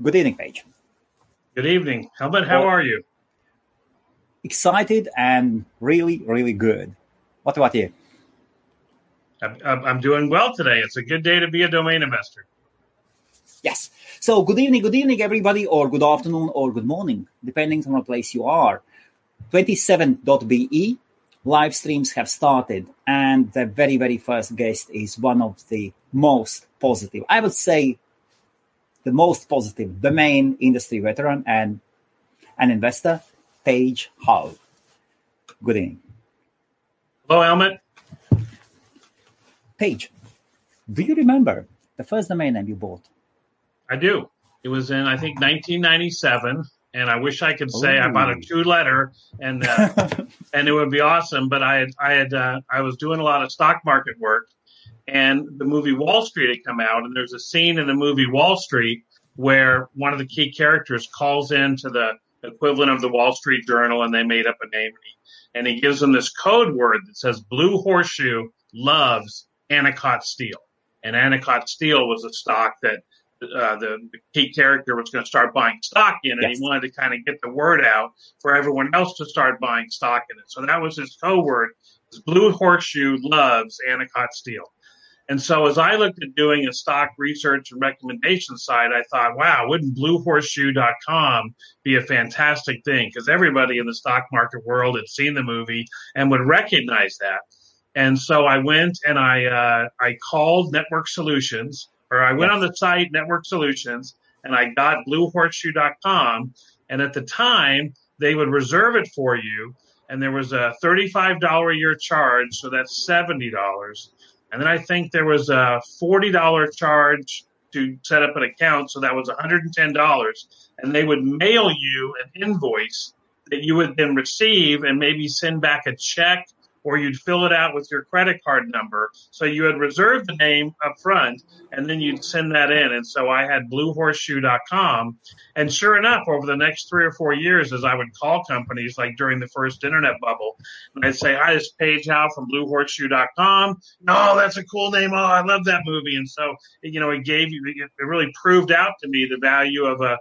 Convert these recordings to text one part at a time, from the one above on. Good evening, Paige. Good evening. How are you? Excited and really, really good. What about you? I'm doing well today. It's a good day to be a domain investor. Yes. So good evening, everybody, or good afternoon, or good morning, depending on the place you are. 27.be live streams have started, and the very, very first guest is one of the most positive, I would say, the most positive domain industry veteran and an investor, Paige Hall. Good evening. Hello, Helmut. Paige, do you remember the first domain name you bought? I do. It was in, I think, 1997, and I wish I could say I bought a two-letter, and and it would be awesome. But I was doing a lot of stock market work, and the movie Wall Street had come out, and there's a scene in the movie Wall Street where one of the key characters calls into the equivalent of the Wall Street Journal, and they made up a name, and he gives them this code word that says Blue Horseshoe loves Anacott Steel, and Anacott Steel was a stock that the key character was going to start buying stock in, and yes, he wanted to kind of get the word out for everyone else to start buying stock in it. So that was his code word: Blue Horseshoe loves Anacott Steel. And so as I looked at doing a stock research and recommendation site, I thought, wow, wouldn't BlueHorseshoe.com be a fantastic thing? Because everybody in the stock market world had seen the movie and would recognize that. And so I went and I called Network Solutions, or I went on the site Network Solutions, and I got BlueHorseshoe.com. And at the time, they would reserve it for you. And there was a $35 a year charge, so that's $70. And then I think there was a $40 charge to set up an account, so that was $110. And they would mail you an invoice that you would then receive and maybe send back a check, or you'd fill it out with your credit card number. So you had reserved the name up front, and then you'd send that in. And so I had BlueHorseshoe.com. And sure enough, over the next 3 or 4 years, as I would call companies, like during the first internet bubble, and I'd say, hi, this is Paige Howe from BlueHorseshoe.com. No, that's a cool name. Oh, I love that movie. And so, you know, it really proved out to me the value of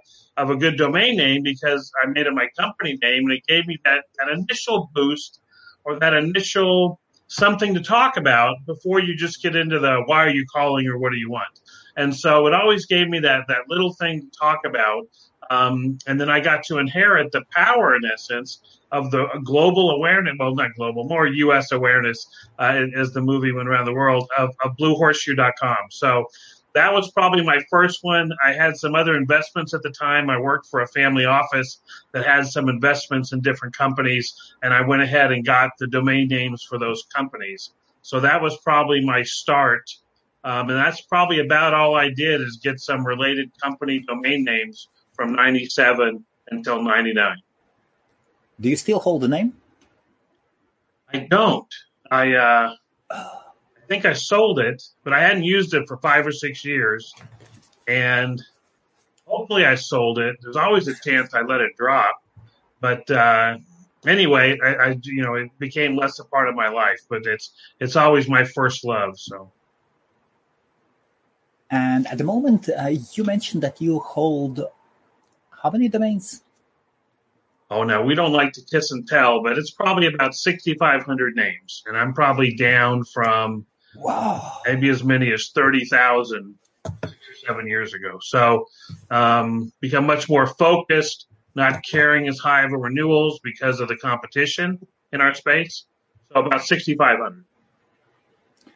a good domain name, because I made it my company name, and it gave me that initial boost, or that initial something to talk about before you just get into the why are you calling or what do you want. And so it always gave me that little thing to talk about. And then I got to inherit the power, in essence, of the global awareness, well, not global, more U.S. awareness, as the movie went around the world, of BlueHorseshoe.com. So that was probably my first one. I had some other investments at the time. I worked for a family office that had some investments in different companies, and I went ahead and got the domain names for those companies. So that was probably my start, and that's probably about all I did, is get some related company domain names from 97 until 99. Do you still hold the name? I don't. I think I sold it, but I hadn't used it for 5 or 6 years, and hopefully I sold it. There's always a chance I let it drop, but anyway, I you know, it became less a part of my life, but it's always my first love. So, and at the moment, you mentioned that you hold how many domains? Oh, no, we don't like to kiss and tell, but it's probably about 6,500 names, and I'm probably down from maybe as many as 30,000 7 years ago. So become much more focused, not carrying as high of a renewals because of the competition in our space. So about 6,500.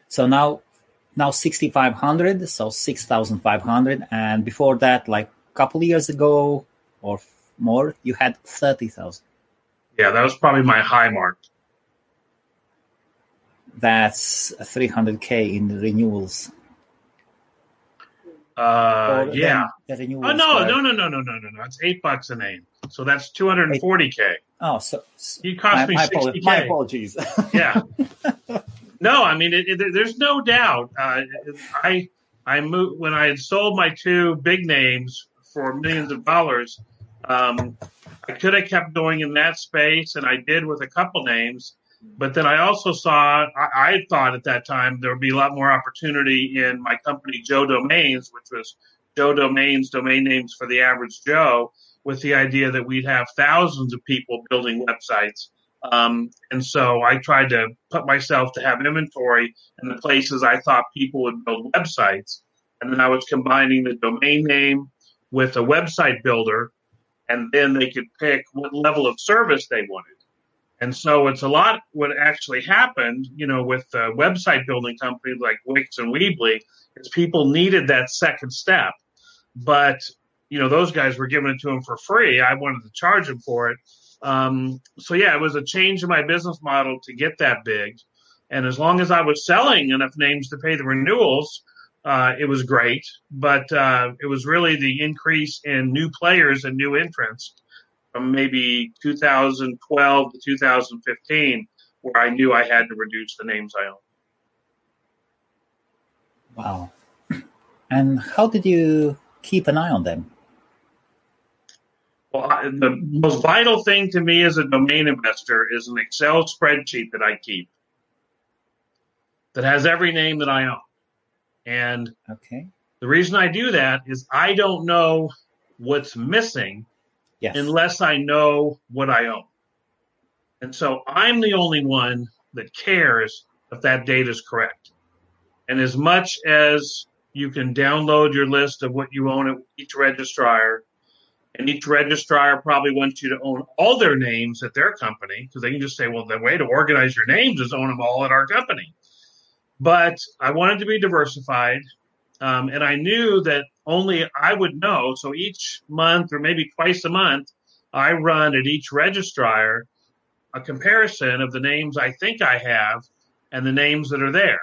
So now 6,500, so 6,500. And before that, like a couple of years ago or more, you had 30,000. Yeah, that was probably my high mark. That's 300K in renewals. Yeah. The renewals no. It's $8 a name. So that's 240K. Oh, so you cost me 60K. My apologies. Yeah. No, I mean, there's no doubt. I moved when I had sold my two big names for millions of dollars. I could have kept going in that space, and I did with a couple names, but then I also saw, I thought at that time there would be a lot more opportunity in my company, Joe Domains, which was Joe Domains, domain names for the average Joe, with the idea that we'd have thousands of people building websites. And so I tried to put myself to have inventory in the places I thought people would build websites. And then I was combining the domain name with a website builder, and then they could pick what level of service they wanted. And so it's a lot what actually happened, you know, with website building companies like Wix and Weebly, is people needed that second step. But, you know, those guys were giving it to them for free. I wanted to charge them for it. So, yeah, it was a change in my business model to get that big. And as long as I was selling enough names to pay the renewals, it was great. But it was really the increase in new players and new entrants from maybe 2012 to 2015 where I knew I had to reduce the names I owned. Wow. And how did you keep an eye on them? Well, the most vital thing to me as a domain investor is an Excel spreadsheet that I keep that has every name that I own. And okay. The reason I do that is I don't know what's missing unless I know what I own. And so I'm the only one that cares if that data is correct. And as much as you can download your list of what you own at each registrar, and each registrar probably wants you to own all their names at their company, because they can just say, well, the way to organize your names is own them all at our company. But I wanted to be diversified, and I knew that only I would know. So each month or maybe twice a month, I run at each registrar a comparison of the names I think I have and the names that are there.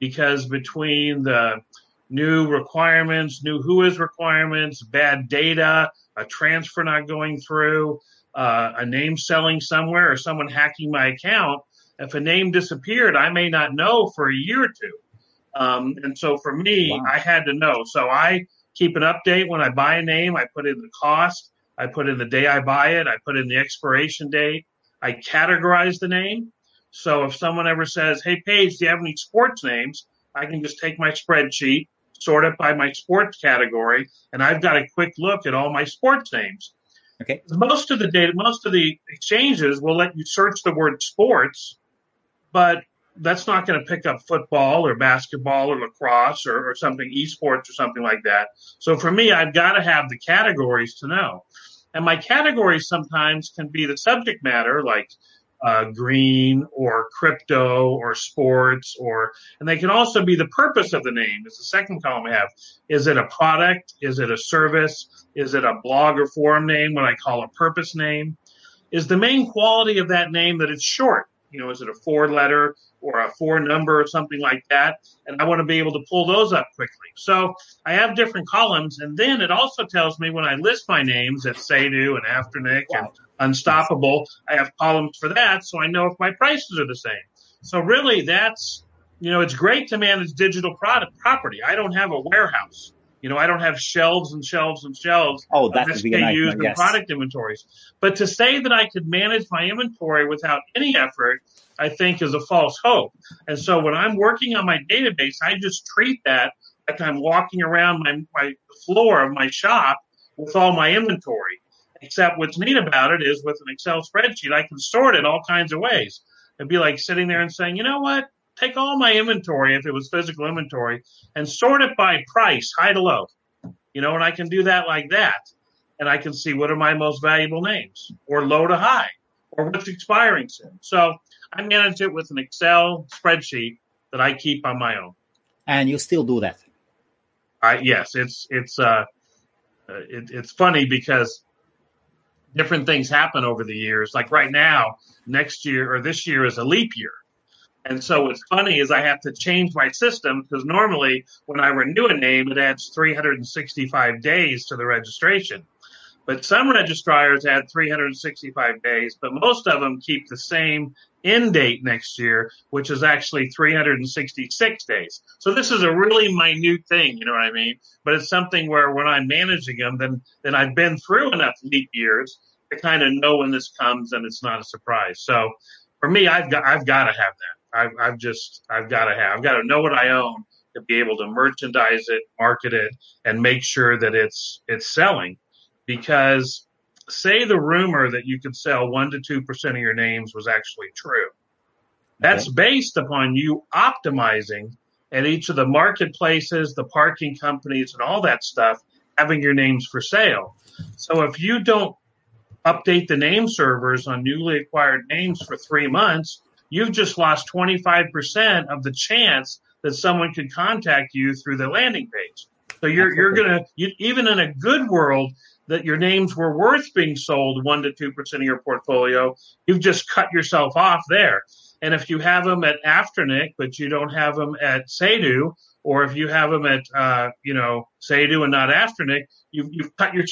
Because between the new requirements, new WHOIS requirements, bad data, a transfer not going through, a name selling somewhere, or someone hacking my account, if a name disappeared, I may not know for a year or two. And so for me, wow. I had to know. So I keep an update when I buy a name. I put in the cost. I put in the day I buy it. I put in the expiration date. I categorize the name. So if someone ever says, hey, Paige, do you have any sports names? I can just take my spreadsheet, sort it by my sports category, and I've got a quick look at all my sports names. Okay. Most of the data, most of the exchanges will let you search the word sports, but that's not going to pick up football or basketball or lacrosse or something, esports or something like that. So for me, I've got to have the categories to know. And my categories sometimes can be the subject matter, like green or crypto or sports, or, and they can also be the purpose of the name is the second column I have. Is it a product? Is it a service? Is it a blog or forum name, what I call a purpose name? Is the main quality of that name that it's short? You know, is it a four-letter or a four-number or something like that? And I want to be able to pull those up quickly. So I have different columns, and then it also tells me when I list my names at Sedo and Afternic and Unstoppable, I have columns for that, so I know if my prices are the same. So really that's, you know, it's great to manage digital product property. I don't have a warehouse. You know, I don't have shelves and shelves and shelves of SKUs and product inventories. But to say that I could manage my inventory without any effort, I think, is a false hope. And so when I'm working on my database, I just treat that like I'm walking around my floor of my shop with all my inventory. Except what's neat about it is with an Excel spreadsheet, I can sort it all kinds of ways. It'd be like sitting there and saying, you know what? Take all my inventory, if it was physical inventory, and sort it by price, high to low. You know, and I can do that like that. And I can see what are my most valuable names, or low to high, or what's expiring soon. So I manage it with an Excel spreadsheet that I keep on my own. And you still do that? Yes. It's funny because different things happen over the years. Like right now, next year or this year is a leap year. And so what's funny is I have to change my system because normally when I renew a name, it adds 365 days to the registration. But some registrars add 365 days, but most of them keep the same end date next year, which is actually 366 days. So this is a really minute thing, you know what I mean? But it's something where when I'm managing them, then I've been through enough leap years to kind of know when this comes and it's not a surprise. So for me, I've got to have that. I've got to know what I own to be able to merchandise it, market it, and make sure that it's selling. Because say the rumor that you could sell 1% to 2% of your names was actually true. That's based upon you optimizing at each of the marketplaces, the parking companies, and all that stuff, having your names for sale. So if you don't update the name servers on newly acquired names for 3 months, you've just lost 25% of the chance that someone could contact you through the landing page. So you're gonna even in a good world that your names were worth being sold 1% to 2% of your portfolio, you've just cut yourself off there. And if you have them at Afternic, but you don't have them at Sedo, or if you have them at Sedo and not Afternic, you've cut your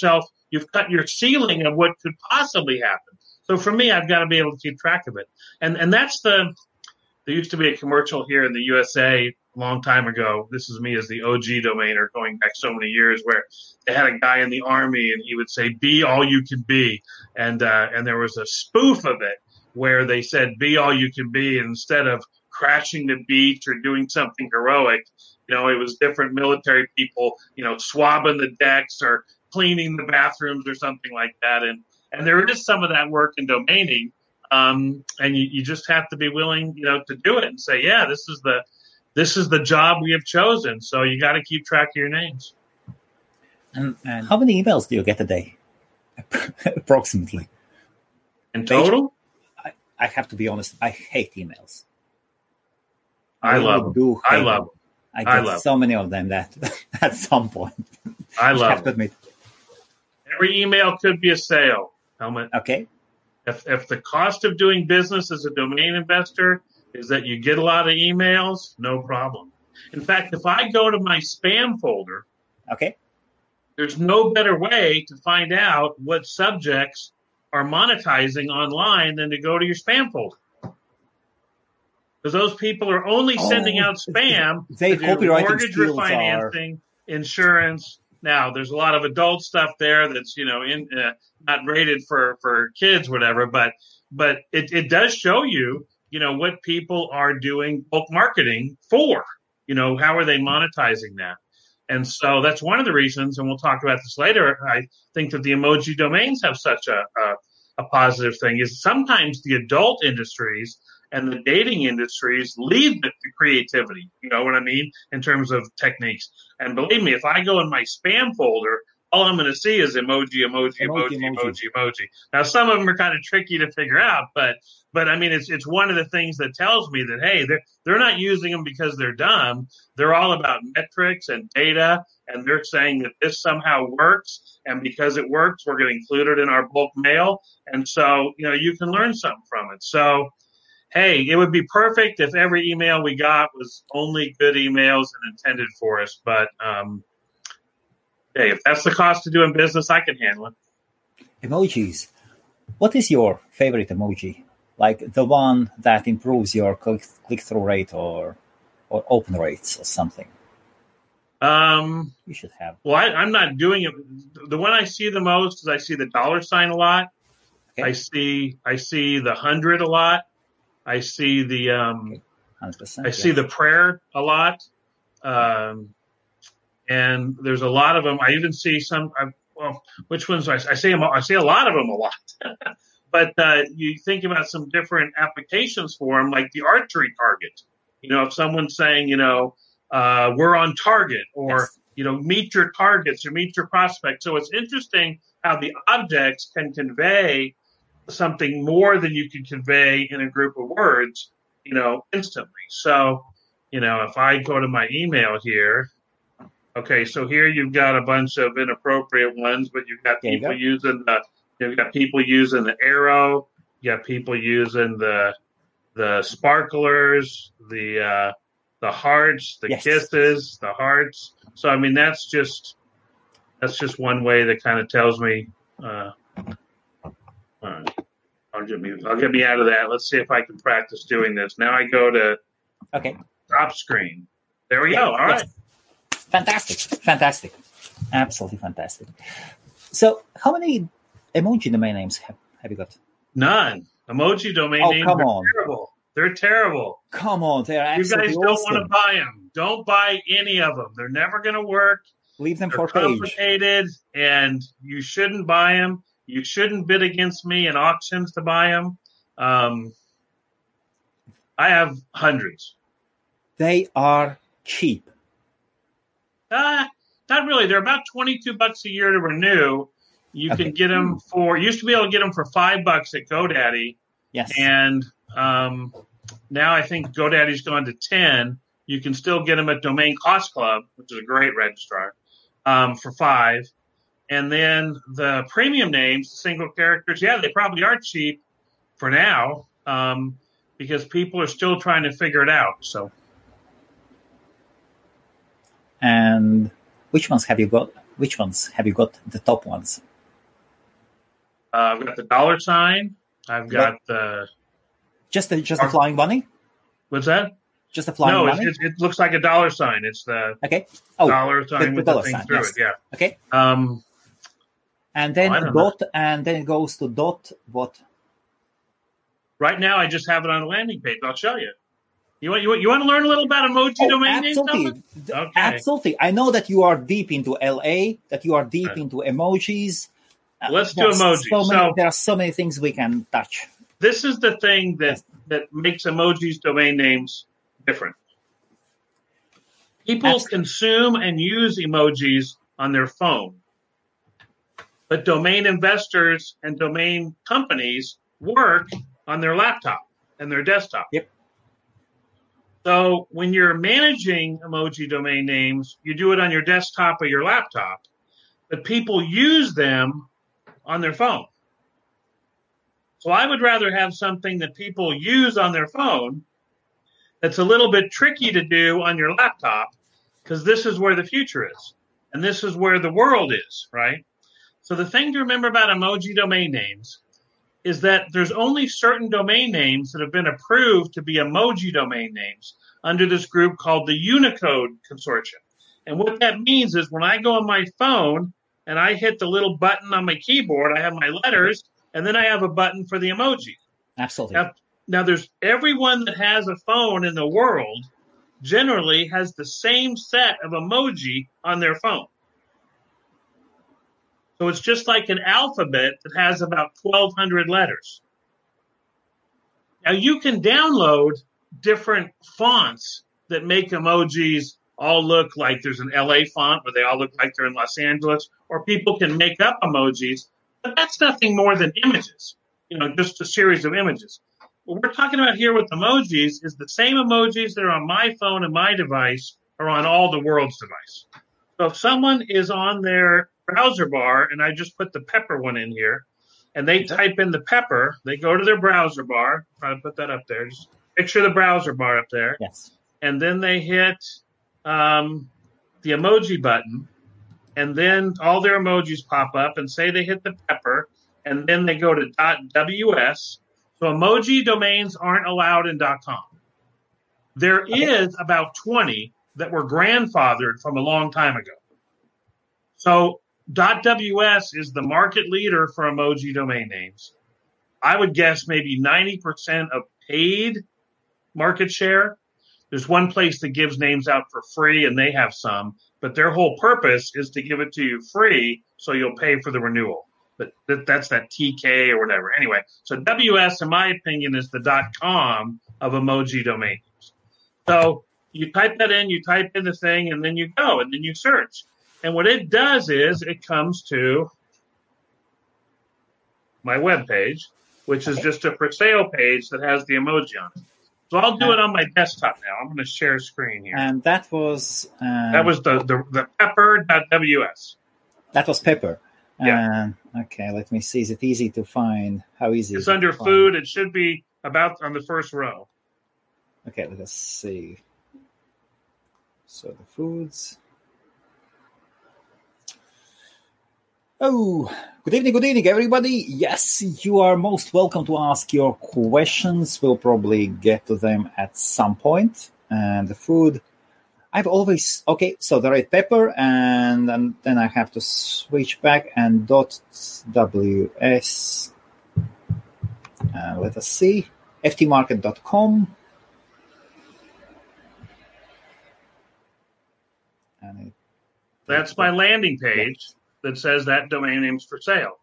ceiling of what could possibly happen. So for me, I've got to be able to keep track of it. And that's there used to be a commercial here in the USA a long time ago. This is me as the OG domainer going back so many years, where they had a guy in the Army and he would say, "Be all you can be." And there was a spoof of it where they said, "Be all you can be," and instead of crashing the beach or doing something heroic, it was different military people, swabbing the decks or cleaning the bathrooms or something like that. And there is some of that work in domaining, and you just have to be willing, to do it and say, yeah, this is the job we have chosen. So you got to keep track of your names. And how many emails do you get a day, approximately? In total? I have to be honest. I hate emails. I love them. I get so many of them that at some point. I love it. Every email could be a sale. Helmut. Okay. If the cost of doing business as a domain investor is that you get a lot of emails, no problem. In fact, if I go to my spam folder, okay, there's no better way to find out what subjects are monetizing online than to go to your spam folder. Because those people are only sending out spam. They copyright mortgage refinancing, insurance. Now, there's a lot of adult stuff there that's not rated for kids, whatever. But it does show you what people are doing bulk marketing for. How are they monetizing that? And so that's one of the reasons. And we'll talk about this later. I think that the emoji domains have such a positive thing is sometimes the adult industries and the dating industries lead to creativity, you know what I mean, in terms of techniques. And believe me, if I go in my spam folder, all I'm going to see is emoji. Now, some of them are kind of tricky to figure out, but I mean, it's one of the things that tells me that, hey, they're not using them because they're dumb. They're all about metrics and data, and they're saying that this somehow works, and because it works, we're going to include it in our bulk mail. And so, you can learn something from it. So, hey, it would be perfect if every email we got was only good emails and intended for us. But, hey, if that's the cost of doing business, I can handle it. Emojis. What is your favorite emoji? Like the one that improves your click-through rate or open rates or something? You should have. Well, I'm not doing it. The one I see the most is I see the $sign a lot. Okay. I see the 100 a lot. I see the 100%, I see the prayer a lot, and there's a lot of them. I even see some. Which ones do I see? I see a lot of them a lot. But you think about some different applications for them, like the archery target. If someone's saying, we're on target, or yes, meet your targets or meet your prospects. So it's interesting how the objects can convey something more than you can convey in a group of words, instantly. So, if I go to my email here, okay, so here you've got a bunch of inappropriate ones, but you've got people using the arrow, you got people using the sparklers, the hearts, the kisses, the hearts. So, I mean, that's just one way that kind of tells me, all right. I'll get me out of that. Let's see if I can practice doing this. Now I go to top screen. There we go. All right. Fantastic. Absolutely fantastic. So how many emoji domain names have you got? None. Emoji domain names are terrible. They're terrible. Come on. You guys don't want to buy them. Don't buy any of them. They're never going to work. Leave them for Paige. They're complicated, and you shouldn't buy them. You shouldn't bid against me in auctions to buy them. I have hundreds. They are cheap. Not really. They're about $22 a year to renew. You can get them for, used to be able to get them for $5 at GoDaddy. Yes. And now I think GoDaddy's gone to 10. You can still get them at Domain Cost Club, which is a great registrar, for $5. And then the premium names, single characters, yeah, they probably are cheap for now because people are still trying to figure it out. So. And which ones have you got? Which ones have you got? The top ones. I've got the dollar sign. I've got the just the flying bunny. What's that? Just the flying bunny. No, it looks like a dollar sign. It's the dollar sign with the thing through it. Yeah. Okay. And then dot, and then it goes to dot. What? Right now, I just have it on a landing page. I'll show you. You want to learn a little about emoji domain names? Absolutely. Okay. Absolutely. I know that you are deep into LA, that you are deep into emojis. Let's do emojis. There are so many things we can touch. This is the thing that makes emojis domain names different. People consume and use emojis on their phone. But domain investors and domain companies work on their laptop and their desktop. Yep. So when you're managing emoji domain names, you do it on your desktop or your laptop, but people use them on their phone. So I would rather have something that people use on their phone that's a little bit tricky to do on your laptop, because this is where the future is, and this is where the world is, right? So the thing to remember about emoji domain names is that there's only certain domain names that have been approved to be emoji domain names under this group called the Unicode Consortium. And what that means is when I go on my phone and I hit the little button on my keyboard, I have my letters, and then I have a button for the emoji. Absolutely. Now there's everyone that has a phone in the world generally has the same set of emoji on their phone. So it's just like an alphabet that has about 1,200 letters. Now, you can download different fonts that make emojis all look like there's an LA font where they all look like they're in Los Angeles, or people can make up emojis, but that's nothing more than images, just a series of images. What we're talking about here with emojis is the same emojis that are on my phone and my device are on all the world's device. So if someone is on their browser bar, and I just put the pepper one in here, and they type in the pepper, they go to their browser bar, try to put that up there, just picture the browser bar up there, yes, and then they hit the emoji button, and then all their emojis pop up, and say they hit the pepper, and then they go to .ws, so emoji domains aren't allowed in .com. There is about 20 that were grandfathered from a long time ago. So .ws is the market leader for emoji domain names. I would guess maybe 90% of paid market share. There's one place that gives names out for free, and they have some, but their whole purpose is to give it to you free so you'll pay for the renewal. But that's that TK or whatever. Anyway, so WS, in my opinion, is the .com of emoji domain names. So you type that in, you type in the thing, and then you go, and then you search. And what it does is it comes to my webpage, which is just a for sale page that has the emoji on it. So I'll do it on my desktop now. I'm going to share screen here. And that was... that was the pepper.ws. That was pepper. Yeah. Okay, let me see. Is it easy to find? How easy is it? It's under food. It should be about on the first row. Okay, let us see. So the foods... Oh, good evening, everybody. Yes, you are most welcome to ask your questions. We'll probably get to them at some point. And the food, I've always... Okay, so the red pepper, and then I have to switch back and .ws. Let us see. ftmarket.com. And that's my landing page that says that domain name's for sale.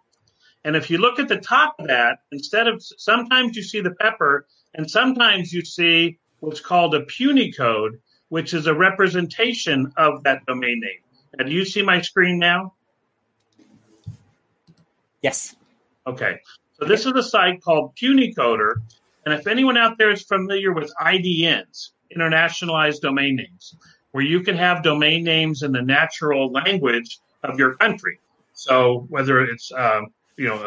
And if you look at the top of that, instead of, sometimes you see the pepper, and sometimes you see what's called a Punycode, which is a representation of that domain name. Now, do you see my screen now? Yes. Okay. So this is a site called PunyCoder, and if anyone out there is familiar with IDNs, internationalized domain names, where you can have domain names in the natural language of your country. So whether it's a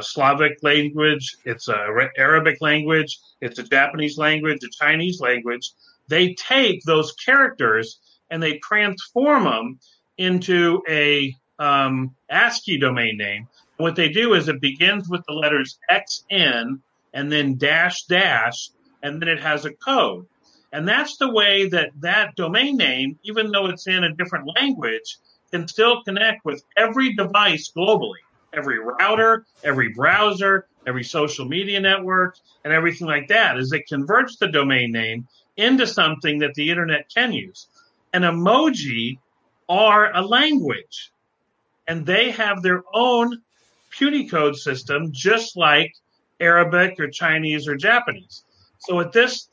Slavic language, it's an Arabic language, it's a Japanese language, a Chinese language, they take those characters and they transform them into a ASCII domain name. What they do is it begins with the letters XN and then dash dash, and then it has a code. And that's the way that that domain name, even though it's in a different language, can still connect with every device globally, every router, every browser, every social media network, and everything like that, is it converts the domain name into something that the internet can use. An emoji are a language, and they have their own Punycode system, just like Arabic or Chinese or Japanese. So at this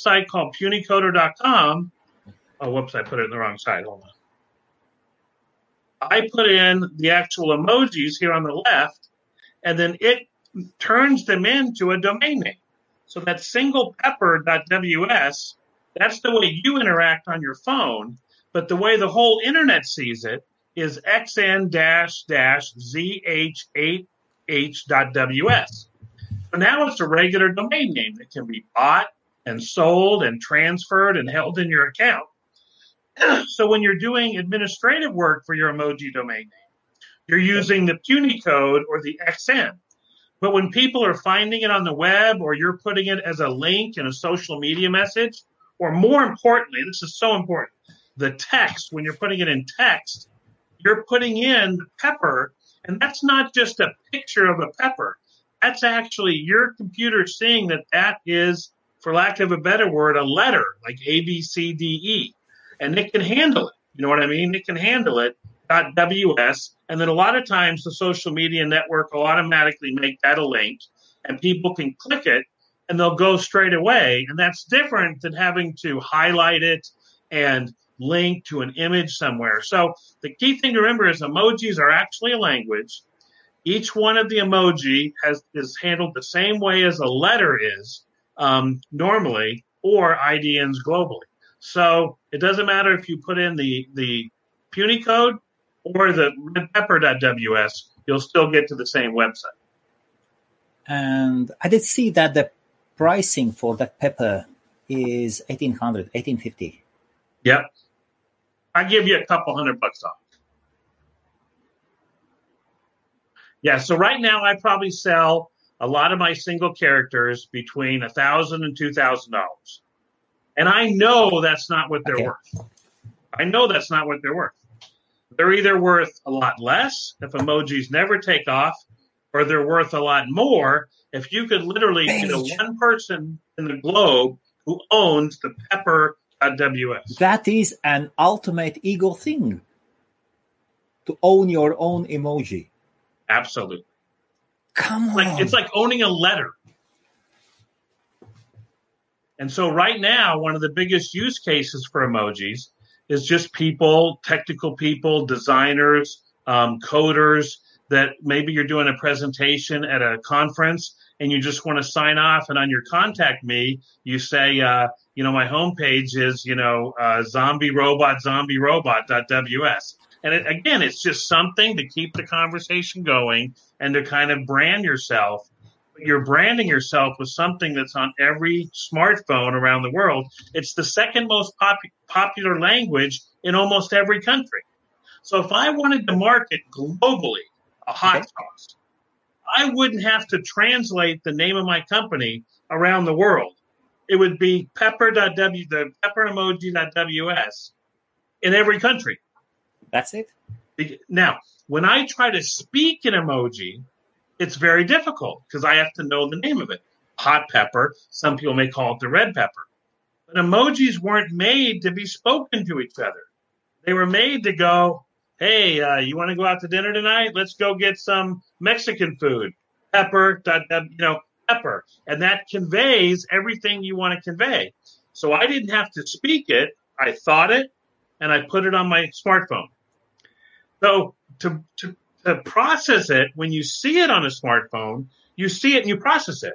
site called PunyCoder.com, oh, whoops, I put it in the wrong side. Hold on. I put in the actual emojis here on the left, and then it turns them into a domain name. So that single pepper.ws, that's the way you interact on your phone, but the way the whole internet sees it is xn-zh8h.ws. So now it's a regular domain name that can be bought and sold and transferred and held in your account. So when you're doing administrative work for your emoji domain name, you're using the Punycode or the XN. But when people are finding it on the web, or you're putting it as a link in a social media message, or more importantly, this is so important, the text, when you're putting it in text, you're putting in the pepper, and that's not just a picture of a pepper. That's actually your computer seeing that that is, for lack of a better word, a letter, like A, B, C, D, E. And it can handle it. You know what I mean? It can handle it, .ws. And then a lot of times the social media network will automatically make that a link, and people can click it, and they'll go straight away. And that's different than having to highlight it and link to an image somewhere. So the key thing to remember is emojis are actually a language. Each one of the emoji is handled the same way as a letter is normally, or IDNs globally. So it doesn't matter if you put in the Punycode or the redpepper.ws, you'll still get to the same website. And I did see that the pricing for that pepper is $1,850. Yep. I give you a couple $100 off. Yeah, so right now I probably sell a lot of my single characters between $1,000 and $2,000. And I know that's not what they're worth. I know that's not what they're worth. They're either worth a lot less if emojis never take off, or they're worth a lot more if you could literally get one person in the globe who owns the pepper.ws. That is an ultimate ego thing, to own your own emoji. Absolutely. Come on. It's like owning a letter. And so right now, one of the biggest use cases for emojis is just people, technical people, designers, coders, that maybe you're doing a presentation at a conference and you just want to sign off, and on your contact me, you say, my homepage is, zombierobot.ws. And again, it's just something to keep the conversation going and to kind of brand yourself. But you're branding yourself with something that's on every smartphone around the world. It's the second most popular language in almost every country. So if I wanted to market globally a hot sauce, I wouldn't have to translate the name of my company around the world. It would be the pepper emoji.ws in every country. That's it. Now, when I try to speak an emoji, it's very difficult because I have to know the name of it. Hot pepper. Some people may call it the red pepper. But emojis weren't made to be spoken to each other. They were made to go, hey, you want to go out to dinner tonight? Let's go get some Mexican food. Pepper, pepper. And that conveys everything you want to convey. So I didn't have to speak it. I thought it, and I put it on my smartphone. So to process it, when you see it on a smartphone, you see it and you process it.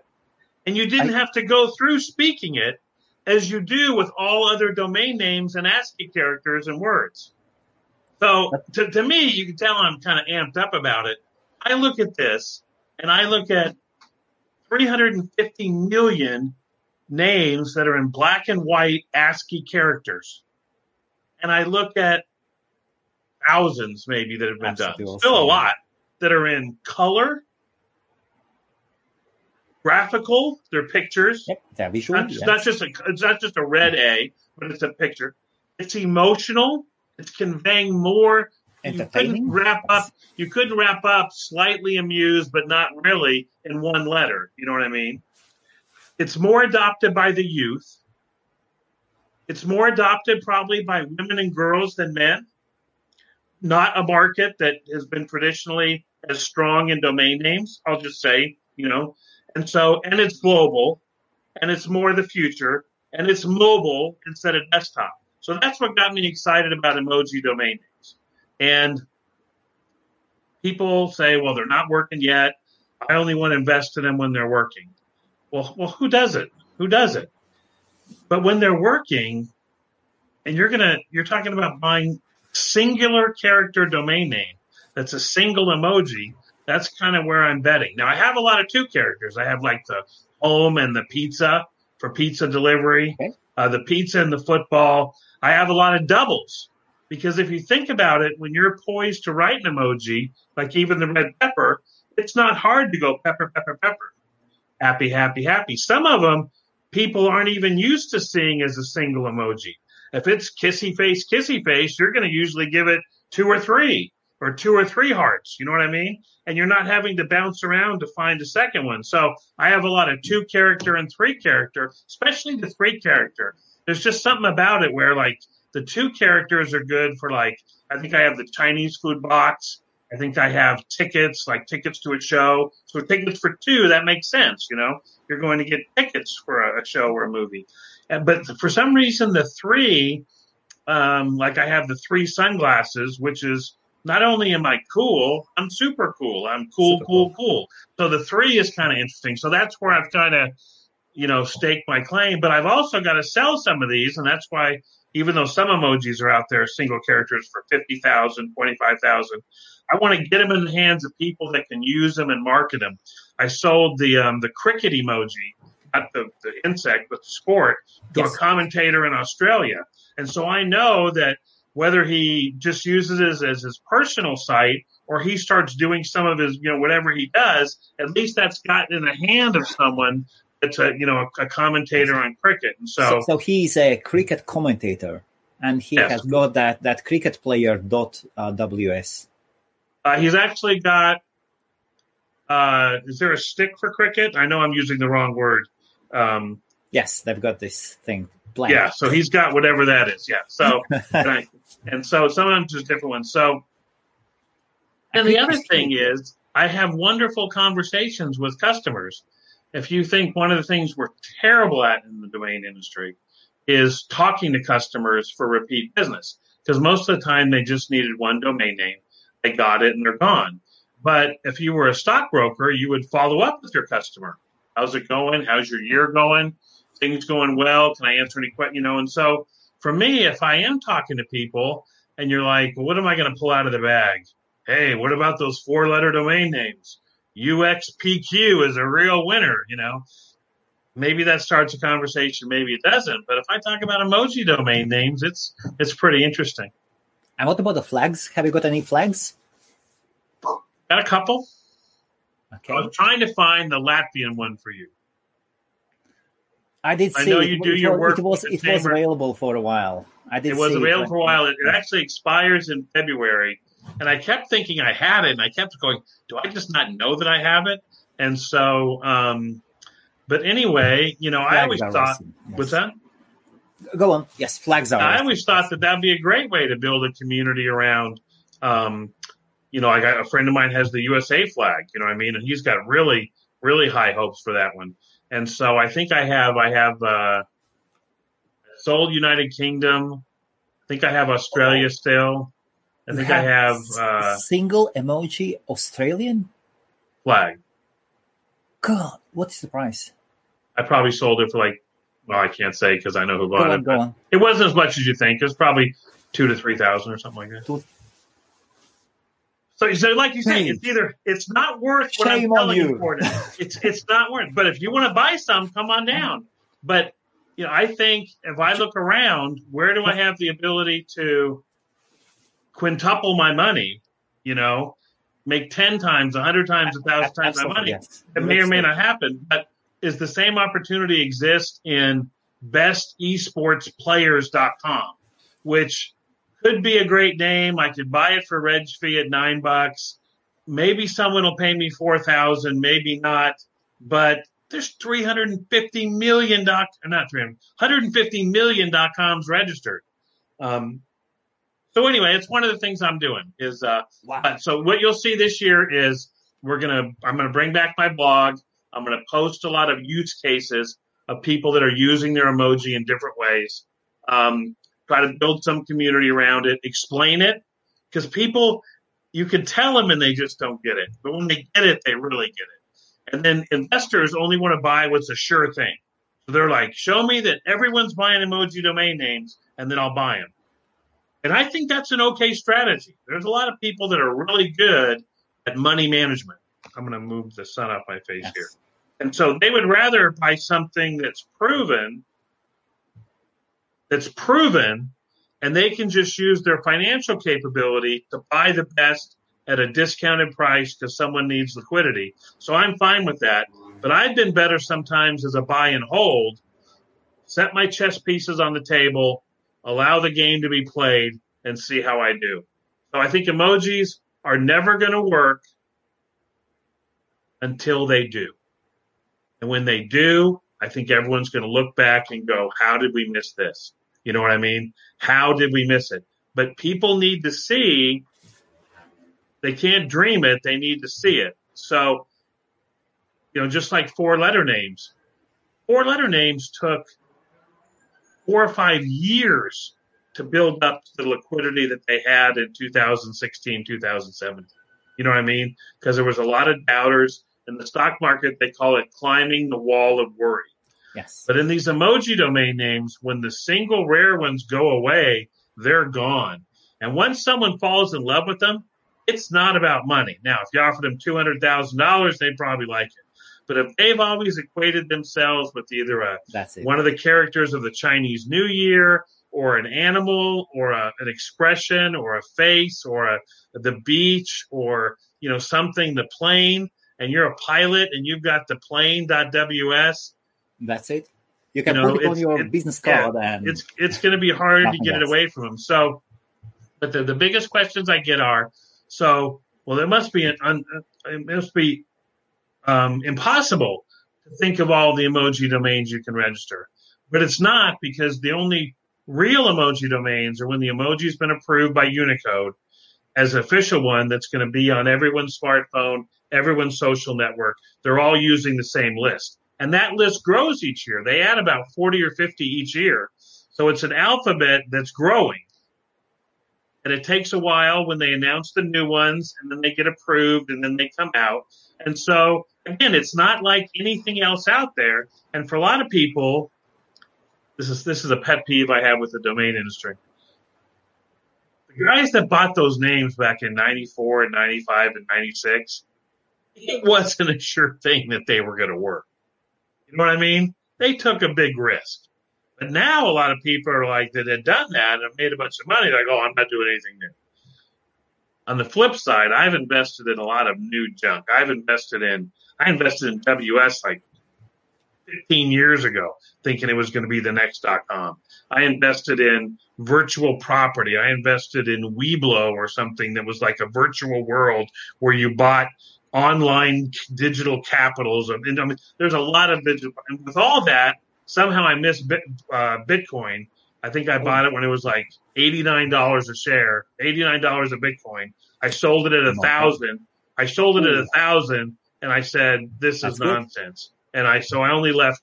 And you didn't have to go through speaking it as you do with all other domain names and ASCII characters and words. So to me, you can tell I'm kind of amped up about it. I look at this, and I look at 350 million names that are in black and white ASCII characters. And I look at thousands maybe that have been done. Still a lot that are in color, graphical, they're pictures. Yep, that'd be sure. It's not just a red A, but it's a picture. It's emotional. It's conveying more. You couldn't wrap up slightly amused, but not really in one letter. You know what I mean? It's more adopted by the youth. It's more adopted probably by women and girls than men. Not a market that has been traditionally as strong in domain names, I'll just say, And so, and it's global, and it's more the future, and it's mobile instead of desktop. So that's what got me excited about emoji domain names. And people say, well, they're not working yet. I only want to invest in them when they're working. Well, who does it? Who does it? But when they're working, and you're talking about buying singular character domain name that's a single emoji, that's kind of where I'm betting. Now, I have a lot of two characters. I have like the home and the pizza for pizza delivery, okay. The pizza and the football. I have a lot of doubles because if you think about it, when you're poised to write an emoji, like even the red pepper, it's not hard to go pepper, pepper, pepper. Happy, happy, happy. Some of them people aren't even used to seeing as a single emoji. If it's kissy face, you're going to usually give it two or three hearts. You know what I mean? And you're not having to bounce around to find a second one. So I have a lot of two character and three character, especially the three character. There's just something about it where like the two characters are good for like, I think I have the Chinese food box. I think I have tickets, like tickets to a show. So tickets for two, that makes sense. You're going to get tickets for a show or a movie. But for some reason, the three, like I have the three sunglasses, which is not only am I cool, I'm super cool. I'm cool, super cool, cool. So the three is kind of interesting. So that's where I've kind of, staked my claim. But I've also got to sell some of these. And that's why, even though some emojis are out there, single characters for 50,000, 25,000, I want to get them in the hands of people that can use them and market them. I sold the cricket emoji, not the insect, but the sport, to a commentator in Australia. And so I know that whether he just uses it as his personal site or he starts doing some of his, whatever he does, at least that's gotten in the hand of someone that's a commentator on cricket. And so he's a cricket commentator, and he has got that cricketplayer.ws. He's actually got, is there a stick for cricket? I know I'm using the wrong word. Yes, they've got this thing. Blank. Yeah, so he's got whatever that is. Yeah, so, and so sometimes there's different ones. So, and the other thing is I have wonderful conversations with customers. If you think one of the things we're terrible at in the domain industry is talking to customers for repeat business, because most of the time they just needed one domain name. They got it and they're gone. But if you were a stockbroker, you would follow up with your customer. How's it going? How's your year going? Things going well? Can I answer any questions? And so for me, if I am talking to people and you're like, well, what am I going to pull out of the bag? Hey, what about those four-letter domain names? UXPQ is a real winner, Maybe that starts a conversation. Maybe it doesn't. But if I talk about emoji domain names, it's pretty interesting. And what about the flags? Have you got any flags? Got a couple. Okay. I was trying to find the Latvian one for you. I did see I know you do your work. It was available for a while. It actually expires in February. And I kept thinking I had it. And I kept going, do I just not know that I have it? And so, but anyway, I always thought, what's that? go on. Yes, flags are. I always thought that that'd be a great way to build a community around. You know, I got a friend of mine has the USA flag. You know what I mean? And he's got really, really high hopes for that one. And so I think I have Seoul, United Kingdom. I think I have Australia still. I think I have single emoji Australian flag. God, what's the price? I probably sold it for like, well, I can't say because I know who bought it. It wasn't as much as you think. It was probably $2,000 to $3,000 or something like that. So like you say, it's either it's not worth what I'm telling you for it. It's not worth. But if you want to buy some, come on down. But you know, I think if I look around, where do I have the ability to quintuple my money? You know, make 10 times, 100 times, 1,000 times my money. Yes. It may or may not happen, but. Is the same opportunity exists in bestesportsplayers.com, which could be a great name. I could buy it for reg fee at $9. Maybe someone will pay me $4,000, maybe not. But there's 150 million .coms registered. So anyway, it's one of the things I'm doing is so what you'll see this year is I'm gonna bring back my blog. I'm going to post a lot of use cases of people that are using their emoji in different ways. Try to build some community around it, explain it, because people, you can tell them and they just don't get it. But when they get it, they really get it. And then investors only want to buy what's a sure thing. So they're like, show me that everyone's buying emoji domain names, and then I'll buy them. And I think that's an okay strategy. There's a lot of people that are really good at money management. I'm going to move the sun off my face here. And so they would rather buy something that's proven, and they can just use their financial capability to buy the best at a discounted price because someone needs liquidity. So I'm fine with that. But I've been better sometimes as a buy and hold, set my chess pieces on the table, allow the game to be played, and see how I do. So I think emojis are never going to work until they do. And when they do, I think everyone's going to look back and go, how did we miss this? You know what I mean? How did we miss it? But people need to see. They can't dream it. They need to see it. So, you know, just like four-letter names took 4 or 5 years to build up the liquidity that they had in 2016, 2017. You know what I mean? Because there was a lot of doubters. In the stock market, they call it climbing the wall of worry. Yes. But in these emoji domain names, when the single rare ones go away, they're gone. And once someone falls in love with them, it's not about money. Now, if you offer them $200,000, they'd probably like it. But if they've always equated themselves with either one of the characters of the Chinese New Year, or an animal, or an expression, or a face, or the beach, or you know something, the plane, and you're a pilot, and you've got the plane.ws. That's it. You can put it on your business card. Yeah, and it's going to be hard to get it away from them. So, but the biggest questions I get are, there must be impossible to think of all the emoji domains you can register, but it's not because the only real emoji domains are when the emoji's been approved by Unicode as an official one that's going to be on everyone's smartphone, everyone's social network. They're all using the same list. And that list grows each year. They add about 40 or 50 each year. So it's an alphabet that's growing. And it takes a while when they announce the new ones, and then they get approved, and then they come out. And so, again, it's not like anything else out there. And for a lot of people, This is a pet peeve I have with the domain industry. The guys that bought those names back in 94 and 95 and 96, it wasn't a sure thing that they were going to work. You know what I mean? They took a big risk. But now a lot of people are like, that had done that and have made a bunch of money. Like, I'm not doing anything new. On the flip side, I've invested in a lot of new junk. I invested in WS like 15 years ago, thinking it was going to be the next .com. I invested in virtual property. I invested in Weebly or something that was like a virtual world where you bought online digital capitals. There's a lot of digital. And with all that, somehow I missed Bitcoin I think I bought it when it was like $89 a share, $89 a Bitcoin. I sold it at 1,000. I sold it at 1,000, and I said, "This is nonsense." And I only left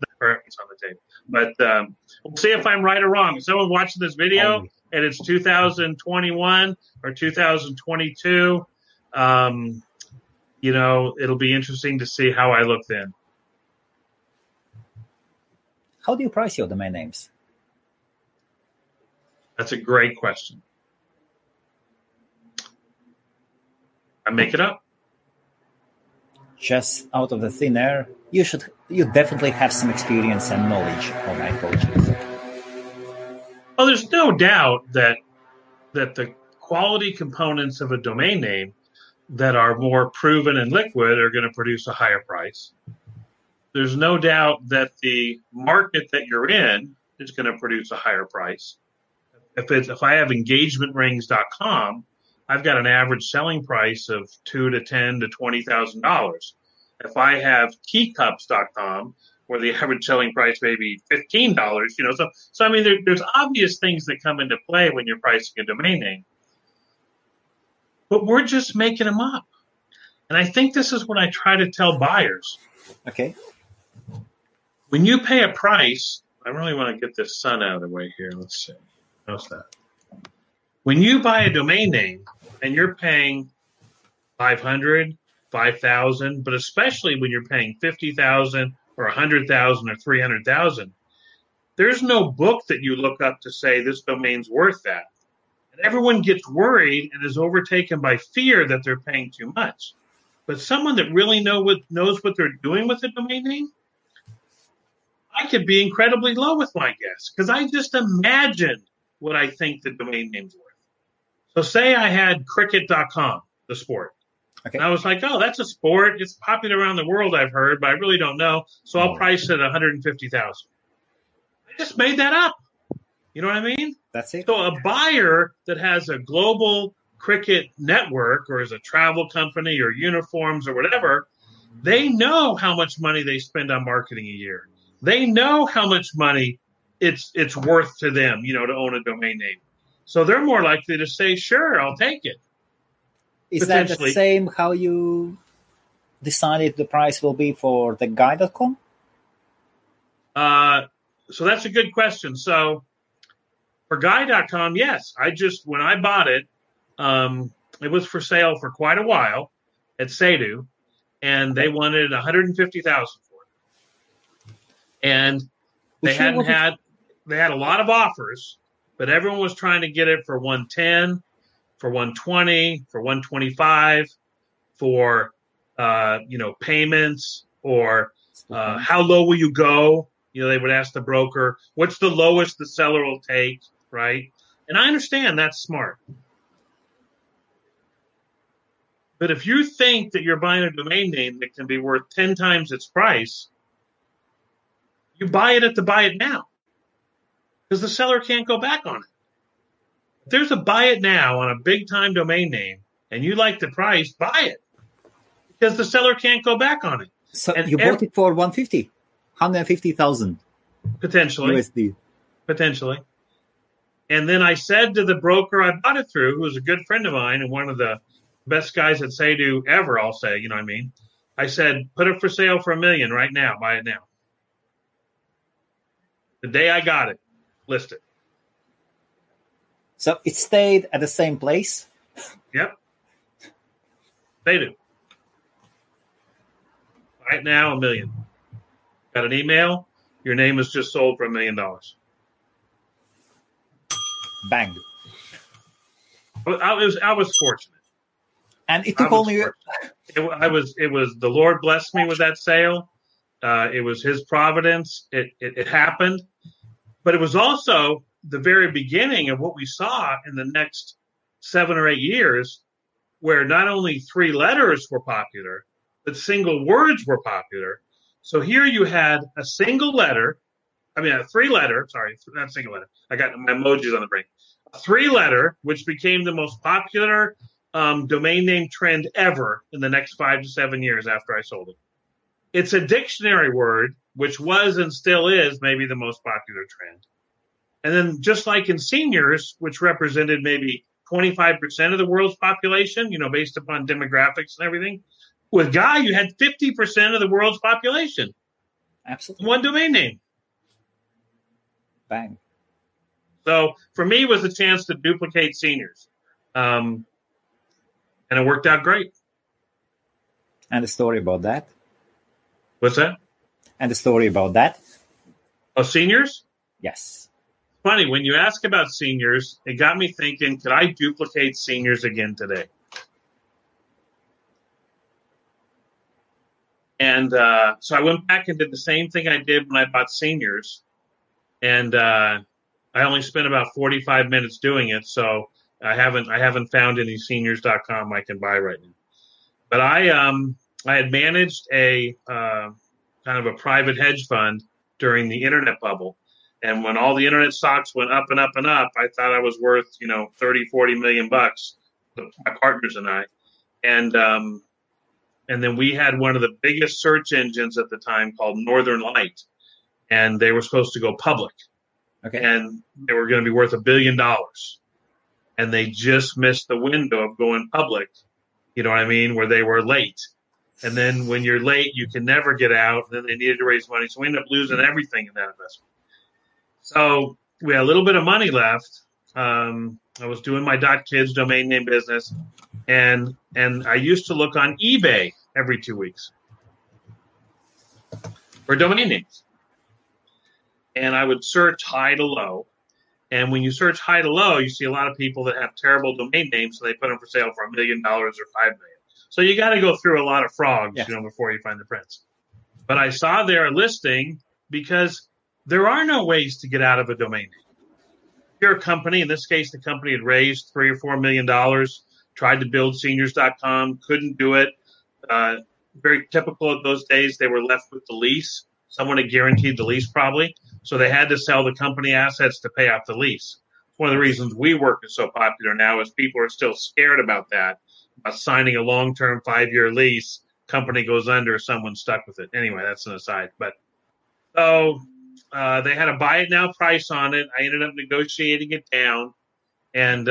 the current ones on the table. But we'll see if I'm right or wrong. If someone watching this video and it's 2021 or 2022, it'll be interesting to see how I look then. How do you price your domain names? That's a great question. I make it up. Just out of the thin air. You definitely have some experience and knowledge on approaches. Well, there's no doubt that the quality components of a domain name that are more proven and liquid are going to produce a higher price. There's no doubt that the market that you're in is going to produce a higher price. If I have engagementrings.com, I've got an average selling price of $2,000 to $10,000 to $20,000. If I have keycups.com, where the average selling price may be $15, so I mean, there's obvious things that come into play when you're pricing a domain name. But we're just making them up. And I think this is what I try to tell buyers. Okay. When you pay a price, I really want to get this sun out of the way here. Let's see. How's that? When you buy a domain name and you're paying $500, $5,000, but especially when you're paying $50,000 or $100,000 or $300,000, there's no book that you look up to say this domain's worth that. And everyone gets worried and is overtaken by fear that they're paying too much. But someone that really knows what they're doing with a domain name, I could be incredibly low with my guess because I just imagined what I think the domain name's worth. So say I had cricket.com, the sport. Okay. And I was like, oh, that's a sport. It's popular around the world, I've heard, but I really don't know. So I'll price it at $150,000. I just made that up. You know what I mean? That's it. So a buyer that has a global cricket network or is a travel company or uniforms or whatever, they know how much money they spend on marketing a year. They know how much money it's worth to them, to own a domain name. So they're more likely to say, sure, I'll take it. Is that the same how you decided the price will be for the guy.com? So that's a good question. So for guy.com, yes. When I bought it, it was for sale for quite a while at Sedo, and they wanted $150,000 for it. And they had a lot of offers, but everyone was trying to get it for $110,000. For $120,000, for $125,000, for payments, or how low will you go? They would ask the broker, what's the lowest the seller will take, right? And I understand that's smart. But if you think that you're buying a domain name that can be worth 10 times its price, you buy it at the buy it now because the seller can't go back on it. If there's a buy it now on a big-time domain name and you like the price, buy it because the seller can't go back on it. So and you bought it for $150,000. Potentially. USD. Potentially. And then I said to the broker I bought it through, who was a good friend of mine and one of the best guys at Sedo ever, I'll say, you know what I mean? I said, put it for sale for $1 million right now. Buy it now. The day I got it, list it. So it stayed at the same place? Yep. They do. Right now, $1 million. Got an email. Your name was just sold for $1 million. Bang. I was fortunate. And it took only... The Lord blessed me with that sale. It was his providence. It happened. But it was also... the very beginning of what we saw in the next 7 or 8 years, where not only three letters were popular, but single words were popular. So here you had a three-letter, which became the most popular domain name trend ever in the next 5 to 7 years after I sold it. It's a dictionary word which was and still is maybe the most popular trend. And then just like in seniors, which represented maybe 25% of the world's population, you know, based upon demographics and everything, with Guy, you had 50% of the world's population. Absolutely. One domain name. Bang. So for me, it was a chance to duplicate seniors. And it worked out great. And a story about that. What's that? And a story about that. Oh, seniors? Yes. Funny, when you ask about seniors, it got me thinking, could I duplicate seniors again today? And so I went back and did the same thing I did when I bought seniors. And I only spent about 45 minutes doing it, so I haven't found any seniors.com I can buy right now. But I had managed a kind of a private hedge fund during the internet bubble. And when all the internet stocks went up and up and up, I thought I was worth, you know, 30, 40 million bucks, my partners and I. And then we had one of the biggest search engines at the time called Northern Light. And they were supposed to go public. Okay. And they were going to be worth $1 billion. And they just missed the window of going public, you know what I mean, where they were late. And then when you're late, you can never get out. And then they needed to raise money. So we ended up losing everything in that investment. So we had a little bit of money left. I was doing my .kids domain name business. And I used to look on eBay every 2 weeks for domain names. And I would search high to low. And when you search high to low, you see a lot of people that have terrible domain names, so they put them for sale for $1 million or $5 million. So you got to go through a lot of frogs, yes, you know, before you find the prince. But I saw their listing because there are no ways to get out of a domain name. If you're a company, in this case, the company had raised $3 or $4 million, tried to build seniors.com, couldn't do it. Very typical of those days, they were left with the lease. Someone had guaranteed the lease probably. So they had to sell the company assets to pay off the lease. One of the reasons WeWork is so popular now is people are still scared about that, about signing a long-term 5-year lease, company goes under, someone's stuck with it. Anyway, that's an aside. But so they had a buy it now price on it. I ended up negotiating it down, and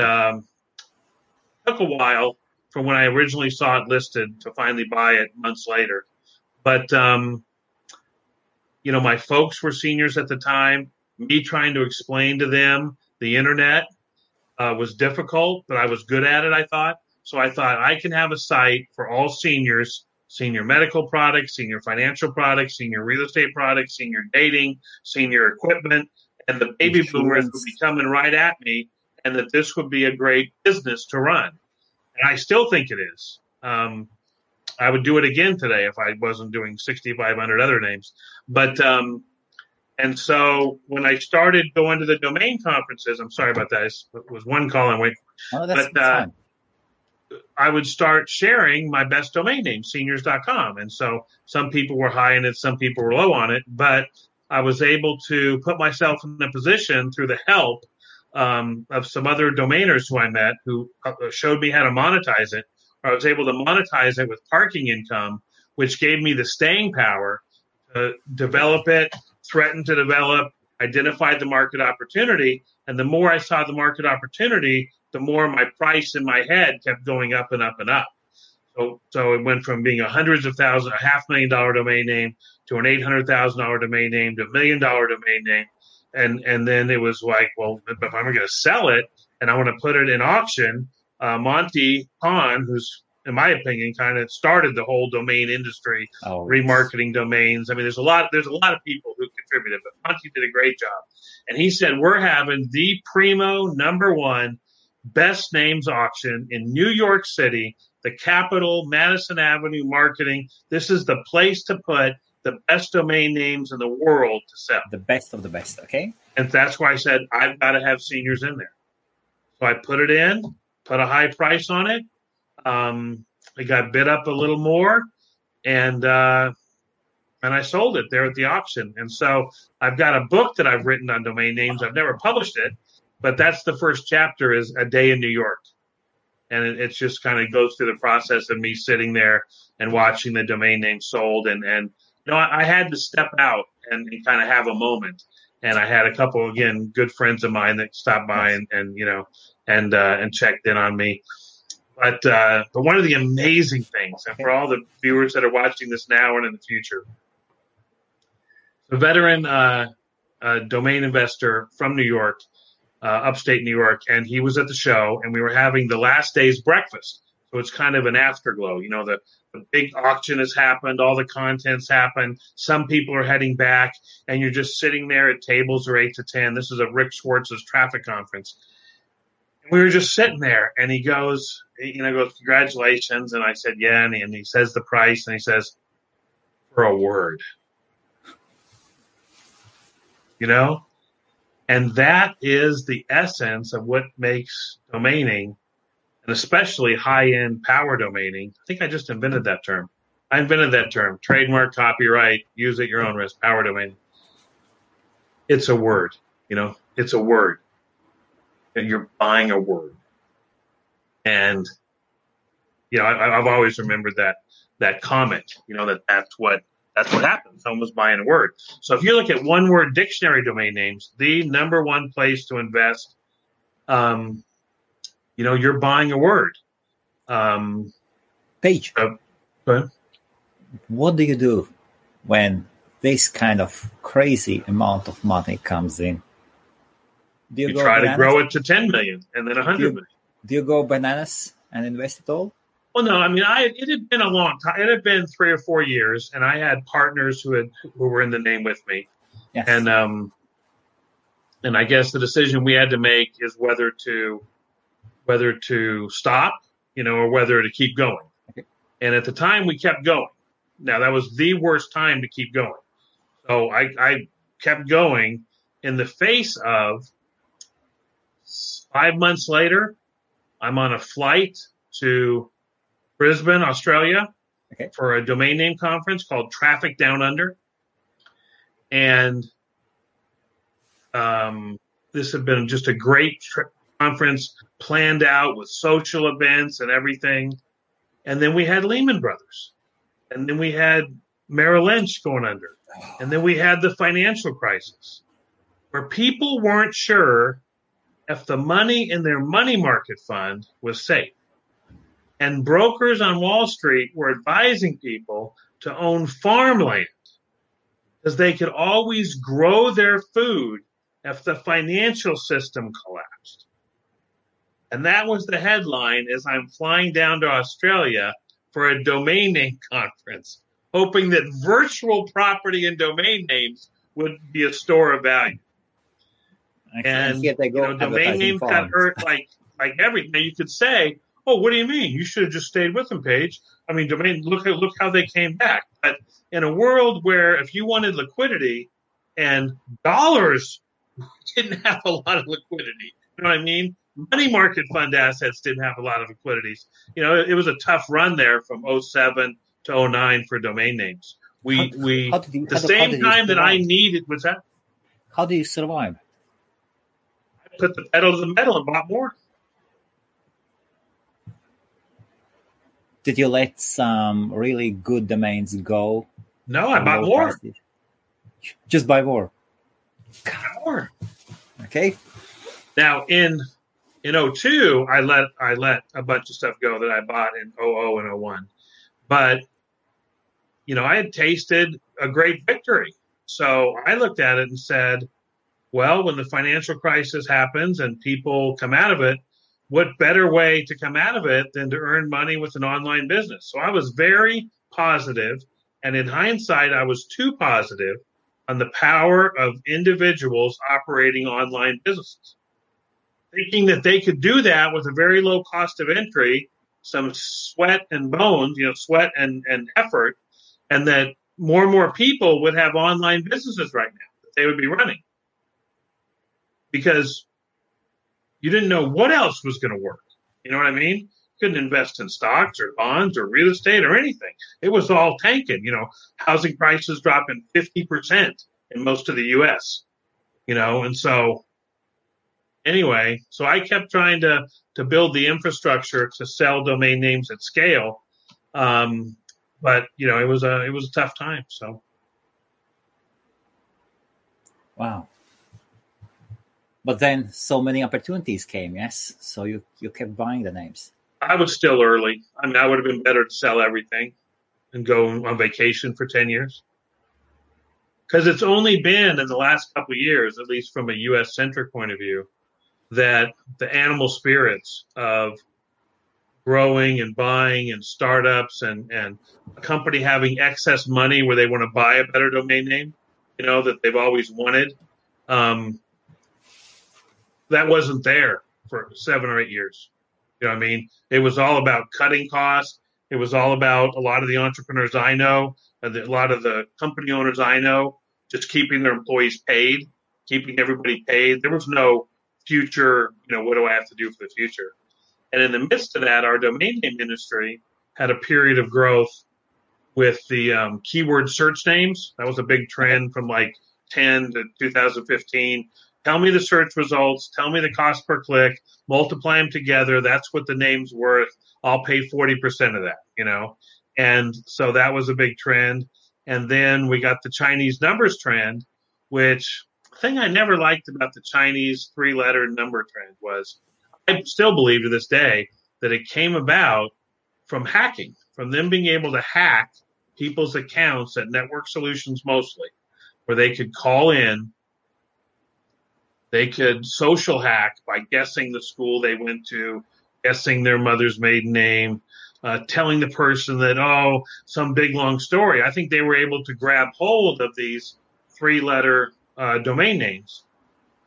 took a while from when I originally saw it listed to finally buy it months later. But you know, my folks were seniors at the time. Me trying to explain to them the internet was difficult, but I was good at it, I thought. So I thought I can have a site for all seniors, senior medical products, senior financial products, senior real estate products, senior dating, senior equipment, and the baby boomers would be coming right at me, and that this would be a great business to run. And I still think it is. I would do it again today if I wasn't doing 6,500 other names. But, and so when I started going to the domain conferences, I'm sorry about that. It was one call I'm waiting for. Oh, that's fine. I would start sharing my best domain name, seniors.com. And so some people were high in it, some people were low on it, but I was able to put myself in a position through the help of some other domainers who I met who showed me how to monetize it. I was able to monetize it with parking income, which gave me the staying power to develop it, threaten to develop, identify the market opportunity. And the more I saw the market opportunity, the more my price in my head kept going up and up and up. So it went from being a $500,000 domain name to an $800,000 domain name to $1 million domain name. And then it was like, well, if I'm going to sell it and I want to put it in auction, Monty Hahn, who's, in my opinion, kind of started the whole domain industry, remarketing domains. I mean, there's a lot of people who contributed, but Monty did a great job. And he said, we're having the primo #1 best names auction in New York City, the Capitol, Madison Avenue marketing. This is the place to put the best domain names in the world to sell. The best of the best, okay? And that's why I said, I've got to have seniors in there. So I put it in. Put a high price on it. It got bid up a little more, and I sold it there at the auction. And so I've got a book that I've written on domain names. I've never published it, but that's the first chapter is A Day in New York. And it just kind of goes through the process of me sitting there and watching the domain name sold. And you know, I had to step out and kind of have a moment. And I had a couple, again, good friends of mine that stopped by and checked in on me. But one of the amazing things, and for all the viewers that are watching this now and in the future, the veteran domain investor from New York, upstate New York, and he was at the show, and we were having the last day's breakfast. So it's kind of an afterglow. You know, the big auction has happened, all the content's happened, some people are heading back, and you're just sitting there at tables or 8 to 10. This is a Rick Schwartz's traffic conference. We were just sitting there, and he goes, congratulations. And I said, yeah. And he says the price, and he says, for a word, you know? And that is the essence of what makes domaining, and especially high-end power domaining. I think I just invented that term. Trademark, copyright, use at your own risk, power domain. It's a word, you know? It's a word. You're buying a word. And, you know, I've always remembered that comment, you know, that's what happens. Someone's buying a word. So if you look at one-word dictionary domain names, the number one place to invest, you know, you're buying a word. Paige, what do you do when this kind of crazy amount of money comes in? Do you try bananas? To grow it to 10 million and then 100 million. Do you go bananas and invest it all? Well, no. I mean, it had been a long time. It had been 3 or 4 years, and I had partners who were in the name with me. Yes. And I guess the decision we had to make is whether to stop, you know, or whether to keep going. Okay. And at the time, we kept going. Now, that was the worst time to keep going. So I kept going in the face of. 5 months later, I'm on a flight to Brisbane, Australia, for a domain name conference called Traffic Down Under. And this had been just a great conference planned out with social events and everything. And then we had Lehman Brothers. And then we had Merrill Lynch going under. And then we had the financial crisis, where people weren't sure if the money in their money market fund was safe. And brokers on Wall Street were advising people to own farmland because they could always grow their food if the financial system collapsed. And that was the headline as I'm flying down to Australia for a domain name conference, hoping that virtual property and domain names would be a store of value. And you know, domain names got hurt like everything. Now you could say, "Oh, what do you mean? You should have just stayed with them, Paige." I mean, domain. Look how they came back. But in a world where if you wanted liquidity and dollars didn't have a lot of liquidity, you know what I mean? Money market fund assets didn't have a lot of liquidities. You know, it was a tough run there from 07 to 09 for domain names. I needed was that. How do you survive? Put the pedal to the metal and bought more. Did you let some really good domains go? No, I bought more. Prices? Just buy more. More. Okay. Now in 02, I let a bunch of stuff go that I bought in 00 and 01. But you know, I had tasted a great victory. So I looked at it and said, well, when the financial crisis happens and people come out of it, what better way to come out of it than to earn money with an online business? So I was very positive. And in hindsight, I was too positive on the power of individuals operating online businesses, thinking that they could do that with a very low cost of entry, some sweat and bones, you know, sweat and effort, and that more and more people would have online businesses right now that they would be running. Because you didn't know what else was going to work. You know what I mean? Couldn't invest in stocks or bonds or real estate or anything. It was all tanking. You know, housing prices dropping 50% in most of the U.S. You know, and so anyway, so I kept trying to build the infrastructure to sell domain names at scale. But you know, it was a tough time. So Wow. But then so many opportunities came, yes? So you kept buying the names. I was still early. I mean, I would have been better to sell everything and go on vacation for 10 years. Because it's only been in the last couple of years, at least from a U.S.-centric point of view, that the animal spirits of growing and buying and startups and a company having excess money where they want to buy a better domain name, you know, that they've always wanted, that wasn't there for 7 or 8 years. You know what I mean? It was all about cutting costs. It was all about a lot of the entrepreneurs I know, a lot of the company owners I know, just keeping their employees paid, keeping everybody paid. There was no future, you know, what do I have to do for the future? And in the midst of that, our domain name industry had a period of growth with the keyword search names. That was a big trend from like 10 to 2015. Tell me the search results. Tell me the cost per click. Multiply them together. That's what the name's worth. I'll pay 40% of that, you know. And so that was a big trend. And then we got the Chinese numbers trend, which the thing I never liked about the Chinese three-letter number trend was I still believe to this day that it came about from hacking, from them being able to hack people's accounts at Network Solutions mostly, where they could call in. They could social hack by guessing the school they went to, guessing their mother's maiden name, telling the person that, oh, some big, long story. I think they were able to grab hold of these three-letter domain names.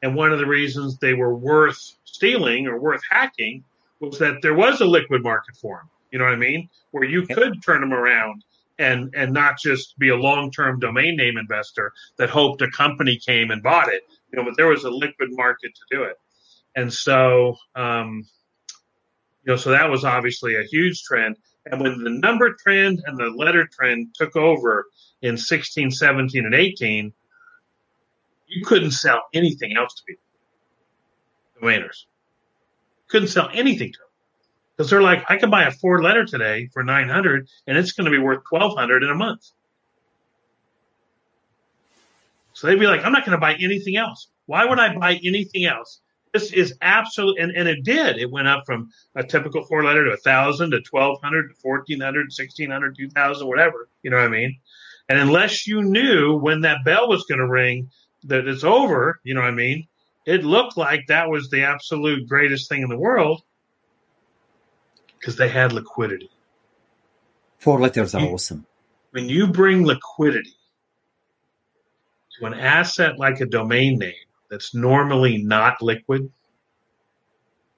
And one of the reasons they were worth stealing or worth hacking was that there was a liquid market for them, you know what I mean, where you could turn them around and not just be a long-term domain name investor that hoped a company came and bought it. You know, but there was a liquid market to do it. And so, you know, so that was obviously a huge trend. And when the number trend and the letter trend took over in 16, 17, and 18, you couldn't sell anything else to people, domainers. Couldn't sell anything to them. Because they're like, I can buy a four-letter today for $900, and it's going to be worth $1,200 in a month. So they'd be like, I'm not going to buy anything else. Why would I buy anything else? This is absolute. And it did. It went up from a typical four-letter to 1,000 to 1,200 to 1,400, 1,600, 2,000, whatever. You know what I mean? And unless you knew when that bell was going to ring that it's over, you know what I mean, it looked like that was the absolute greatest thing in the world because they had liquidity. Four letters are awesome. When you bring liquidity to an asset like a domain name that's normally not liquid,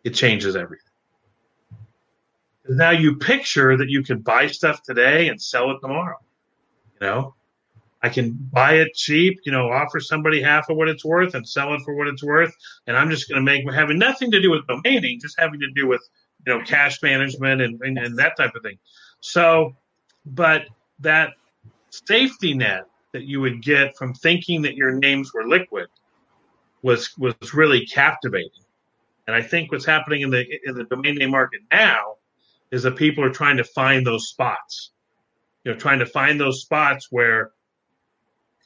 it changes everything. Now you picture that you can buy stuff today and sell it tomorrow. You know, I can buy it cheap, you know, offer somebody half of what it's worth and sell it for what it's worth. And I'm just going to make, having nothing to do with domaining, just having to do with, you know, cash management and that type of thing. So, but that safety net that you would get from thinking that your names were liquid was really captivating. And I think what's happening in the domain name market now is that people are trying to find those spots. You know, trying to find those spots where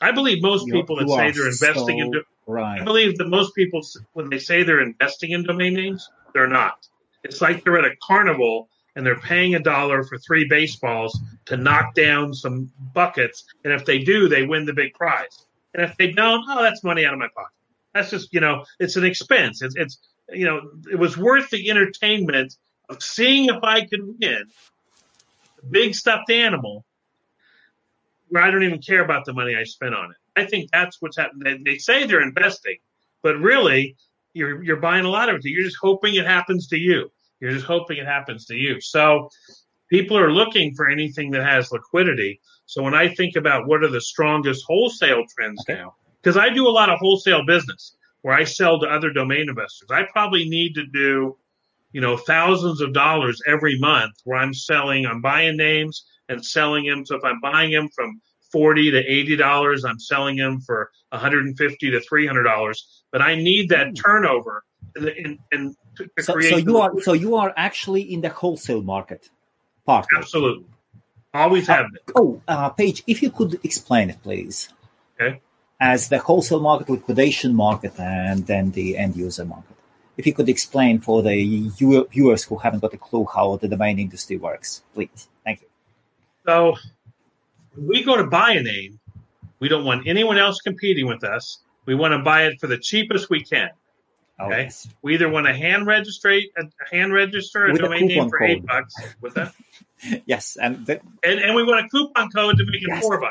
I believe most people that say they're investing in right. I believe that most people, when they say they're investing in domain names, they're not. It's like they're at a carnival and they're paying $1 for 3 baseballs to knock down some buckets. And if they do, they win the big prize. And if they don't, oh, that's money out of my pocket. That's just, you know, it's an expense. It's you know, it was worth the entertainment of seeing if I could win the big stuffed animal where I don't even care about the money I spent on it. I think that's what's happening. They say they're investing, but really you're buying a lot of it. You're just hoping it happens to you. You're just hoping it happens to you. So people are looking for anything that has liquidity. So when I think about what are the strongest wholesale trends now, because I do a lot of wholesale business where I sell to other domain investors. I probably need to do, you know, thousands of dollars every month where I'm buying names and selling them. So if I'm buying them from $40 to $80, I'm selling them for $150 to $300. But I need that turnover. So you are actually in the wholesale market, part absolutely always have been. Paige, if you could explain it, please. Okay. as the wholesale market, liquidation market, and then the end user market. If you could explain for the viewers who haven't got a clue how the domain industry works, please. Thank you. So when we go to buy a name, we don't want anyone else competing with us. We want to buy it for the cheapest we can. Okay. Oh, yes. We either want to hand register a domain name for $8 with that. Yes, and we want a coupon code to make it $4.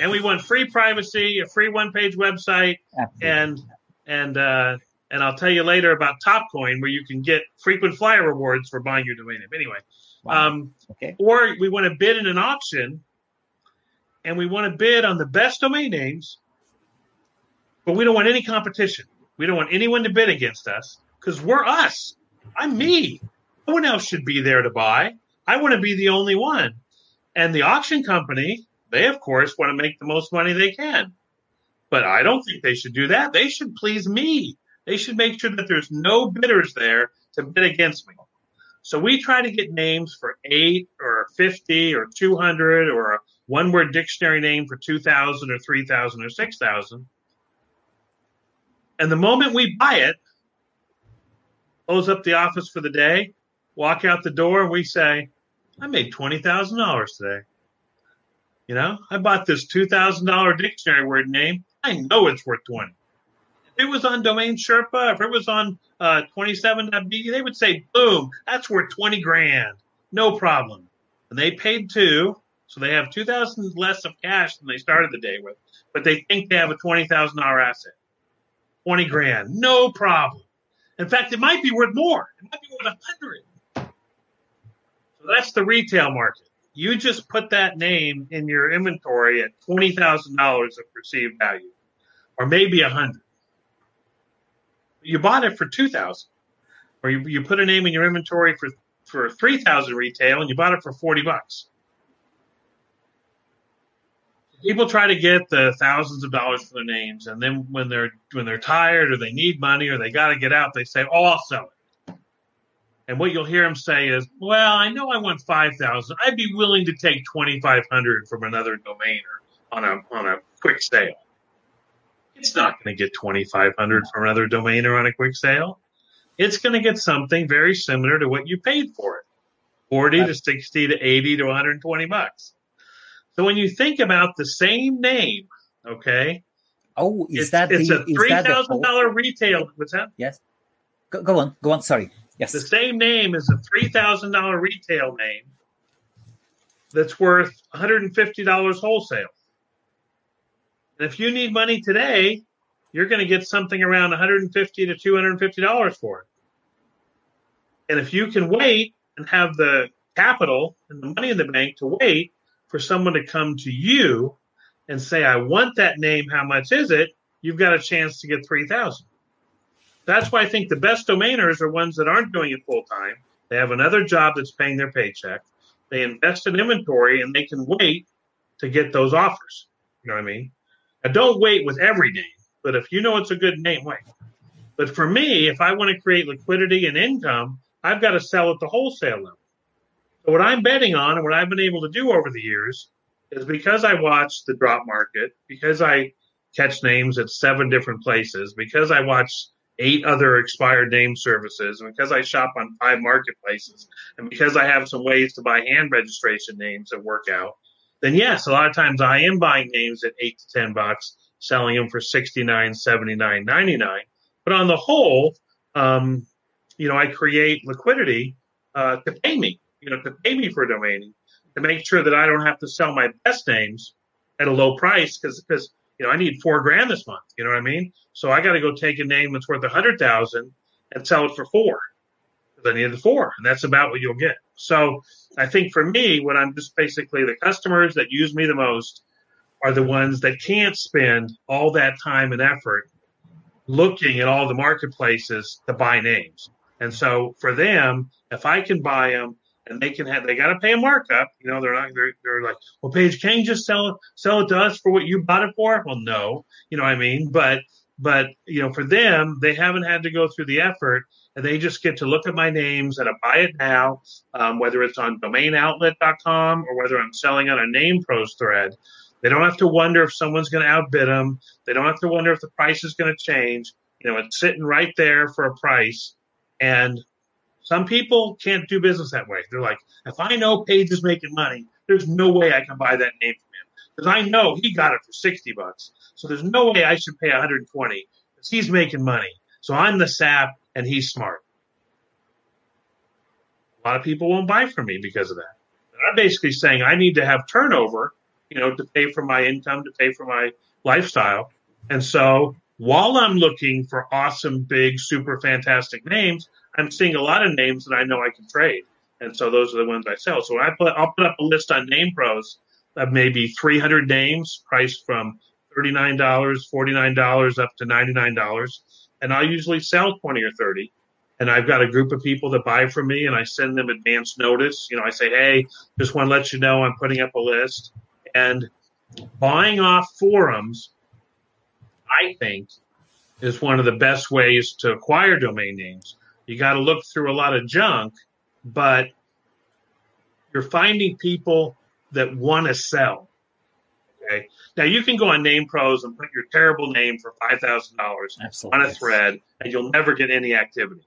And we want free privacy, a free one-page website, and I'll tell you later about Topcoin, where you can get frequent flyer rewards for buying your domain name. Anyway, wow. Okay. Or we want to bid in an auction, and we want to bid on the best domain names, but we don't want any competition. We don't want anyone to bid against us because we're us. I'm me. No one else should be there to buy. I want to be the only one. And the auction company, they, of course, want to make the most money they can. But I don't think they should do that. They should please me. They should make sure that there's no bidders there to bid against me. So we try to get names for $8 or $50 or $200 or a one-word dictionary name for $2,000 or $3,000 or $6,000. And the moment we buy it, close up the office for the day, walk out the door, and we say, I made $20,000 today. You know, I bought this $2,000 dictionary word name. I know it's worth $20. If it was on Domain Sherpa, if it was on 27.be, they would say, boom, that's worth $20,000. No problem. And they paid $2,000, so they have $2,000 less of cash than they started the day with. But they think they have a $20,000 asset. $20,000, no problem. In fact, it might be worth more. It might be worth $100. So that's the retail market. You just put that name in your inventory at $20,000 of perceived value, or maybe $100. You bought it for $2,000, or you put a name in your inventory for $3,000 retail, and you bought it for $40. People try to get the thousands of dollars for their names, and then when they're tired or they need money or they got to get out, they say, oh, I'll sell it. And what you'll hear them say is, well, I know I want $5,000. I'd be willing to take $2,500 from another domainer on a quick sale. It's not going to get $2,500 from another domainer on a quick sale. It's going to get something very similar to what you paid for it, $40 to $60 to $80 to $120. So when you think about the same name, okay? Oh, it's a $3,000 retail. What's that? Yes. Go on. Sorry. Yes. The same name is a $3,000 retail name that's worth $150 wholesale. And if you need money today, you're going to get something around $150 to $250 for it. And if you can wait and have the capital and the money in the bank to wait for someone to come to you and say, I want that name, how much is it? You've got a chance to get $3,000. That's why I think the best domainers are ones that aren't doing it full-time. They have another job that's paying their paycheck. They invest in inventory, and they can wait to get those offers. You know what I mean? Now, don't wait with every name, but if you know it's a good name, wait. But for me, if I want to create liquidity and income, I've got to sell at the wholesale level. So what I'm betting on and what I've been able to do over the years is because I watch the drop market, because I catch names at 7 different places, because I watch 8 other expired name services, and because I shop on 5 marketplaces, and because I have some ways to buy hand registration names that work out, then yes, a lot of times I am buying names at $8 to $10, selling them for $69, $79, $99. But on the whole, I create liquidity to pay me. To pay me for domaining, to make sure that I don't have to sell my best names at a low price because I need $4,000 this month. You know what I mean? So I got to go take a name that's worth $100,000 and sell it for $4,000 because I needed $4,000, and that's about what you'll get. So I think for me, what I'm just basically the customers that use me the most are the ones that can't spend all that time and effort looking at all the marketplaces to buy names. And so for them, if I can buy them, and they got to pay a markup. They're like, well, Paige, can you just sell it to us for what you bought it for? Well, no, you know what I mean? But for them, they haven't had to go through the effort, and they just get to look at my names at a buy it now, whether it's on domainoutlet.com or whether I'm selling on a NamePros thread. They don't have to wonder if someone's going to outbid them. They don't have to wonder if the price is going to change. You know, it's sitting right there for a price. And some people can't do business that way. They're like, if I know Paige is making money, there's no way I can buy that name from him, because I know he got it for $60. So there's no way I should pay $120 because he's making money. So I'm the sap and he's smart. A lot of people won't buy from me because of that. And I'm basically saying I need to have turnover, you know, to pay for my income, to pay for my lifestyle. And so while I'm looking for awesome, big, super fantastic names, I'm seeing a lot of names that I know I can trade. And so those are the ones I sell. So I'll put up a list on NamePros of maybe 300 names priced from $39, $49 up to $99. And I'll usually sell 20 or 30. And I've got a group of people that buy from me, and I send them advance notice. You know, I say, hey, just want to let you know I'm putting up a list. And buying off forums, I think, is one of the best ways to acquire domain names. You got to look through a lot of junk, but you're finding people that want to sell. Okay. Now, you can go on NamePros and put your terrible name for $5,000 on a thread, and you'll never get any activity.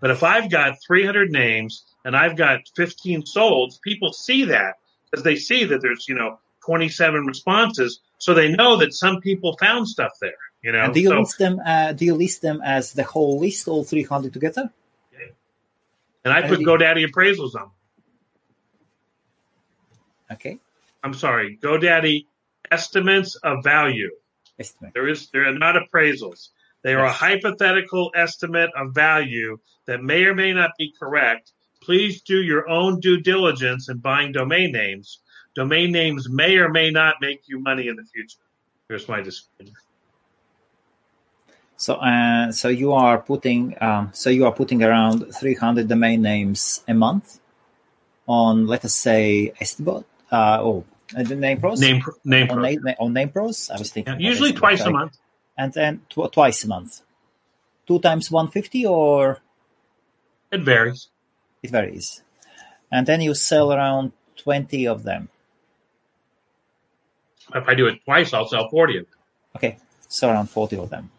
But if I've got 300 names and I've got 15 solds, people see that because they see that there's, you know, 27 responses. So they know that some people found stuff there. You know, and do you list them as the whole list, all 300 together? Yeah. And I put GoDaddy appraisals on. Okay. I'm sorry, GoDaddy estimates of value. Estimate. There are not appraisals. They are a hypothetical estimate of value that may or may not be correct. Please do your own due diligence in buying domain names. Domain names may or may not make you money in the future. Here's my disclaimer. So you are putting around 300 domain names a month on, let us say, Estibot the NamePros. On NamePros, I was thinking. Yeah, usually twice a month. And then twice a month, 2 times 150, or it varies. It varies, and then you sell around 20 of them. If I do it twice, I'll sell 40 of them. Okay, so around 40 of them,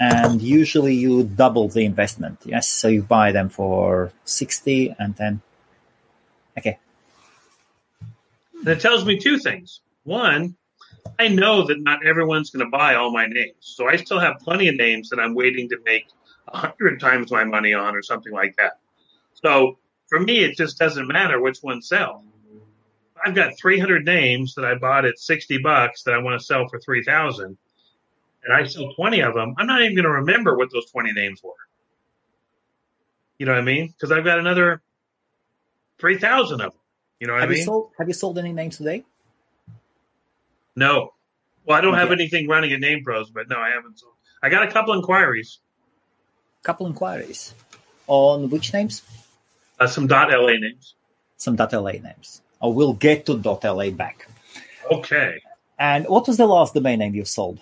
and usually you double the investment. Yes, so you buy them for 60, and then okay. And it tells me 2 things. One, I know that not everyone's going to buy all my names. So I still have plenty of names that I'm waiting to make 100 times my money on or something like that. So for me, it just doesn't matter which one sells. I've got 300 names that I bought at $60 that I want to sell for $3,000. And I sell 20 of them. I'm not even going to remember what those 20 names were. You know what I mean? Because I've got another 3,000 of them. You know what I mean? Have you sold any names today? No. Well, I don't have anything running at NamePros, but no, I haven't. I got a couple inquiries. On which names? Some .LA names. Some .LA names. Oh, we'll get to .LA back. Okay. And what was the last domain name you sold?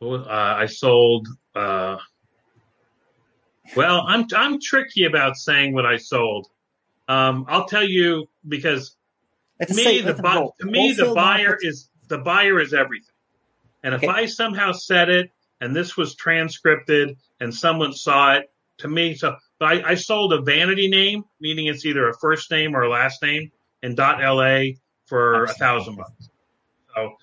Well, I sold... well, I'm tricky about saying what I sold. I'll tell you because... the buyer is everything. And if I somehow said it and this was transcripted and someone saw it to me, so I sold a vanity name, meaning it's either a first name or a last name, and .LA for $1,000. So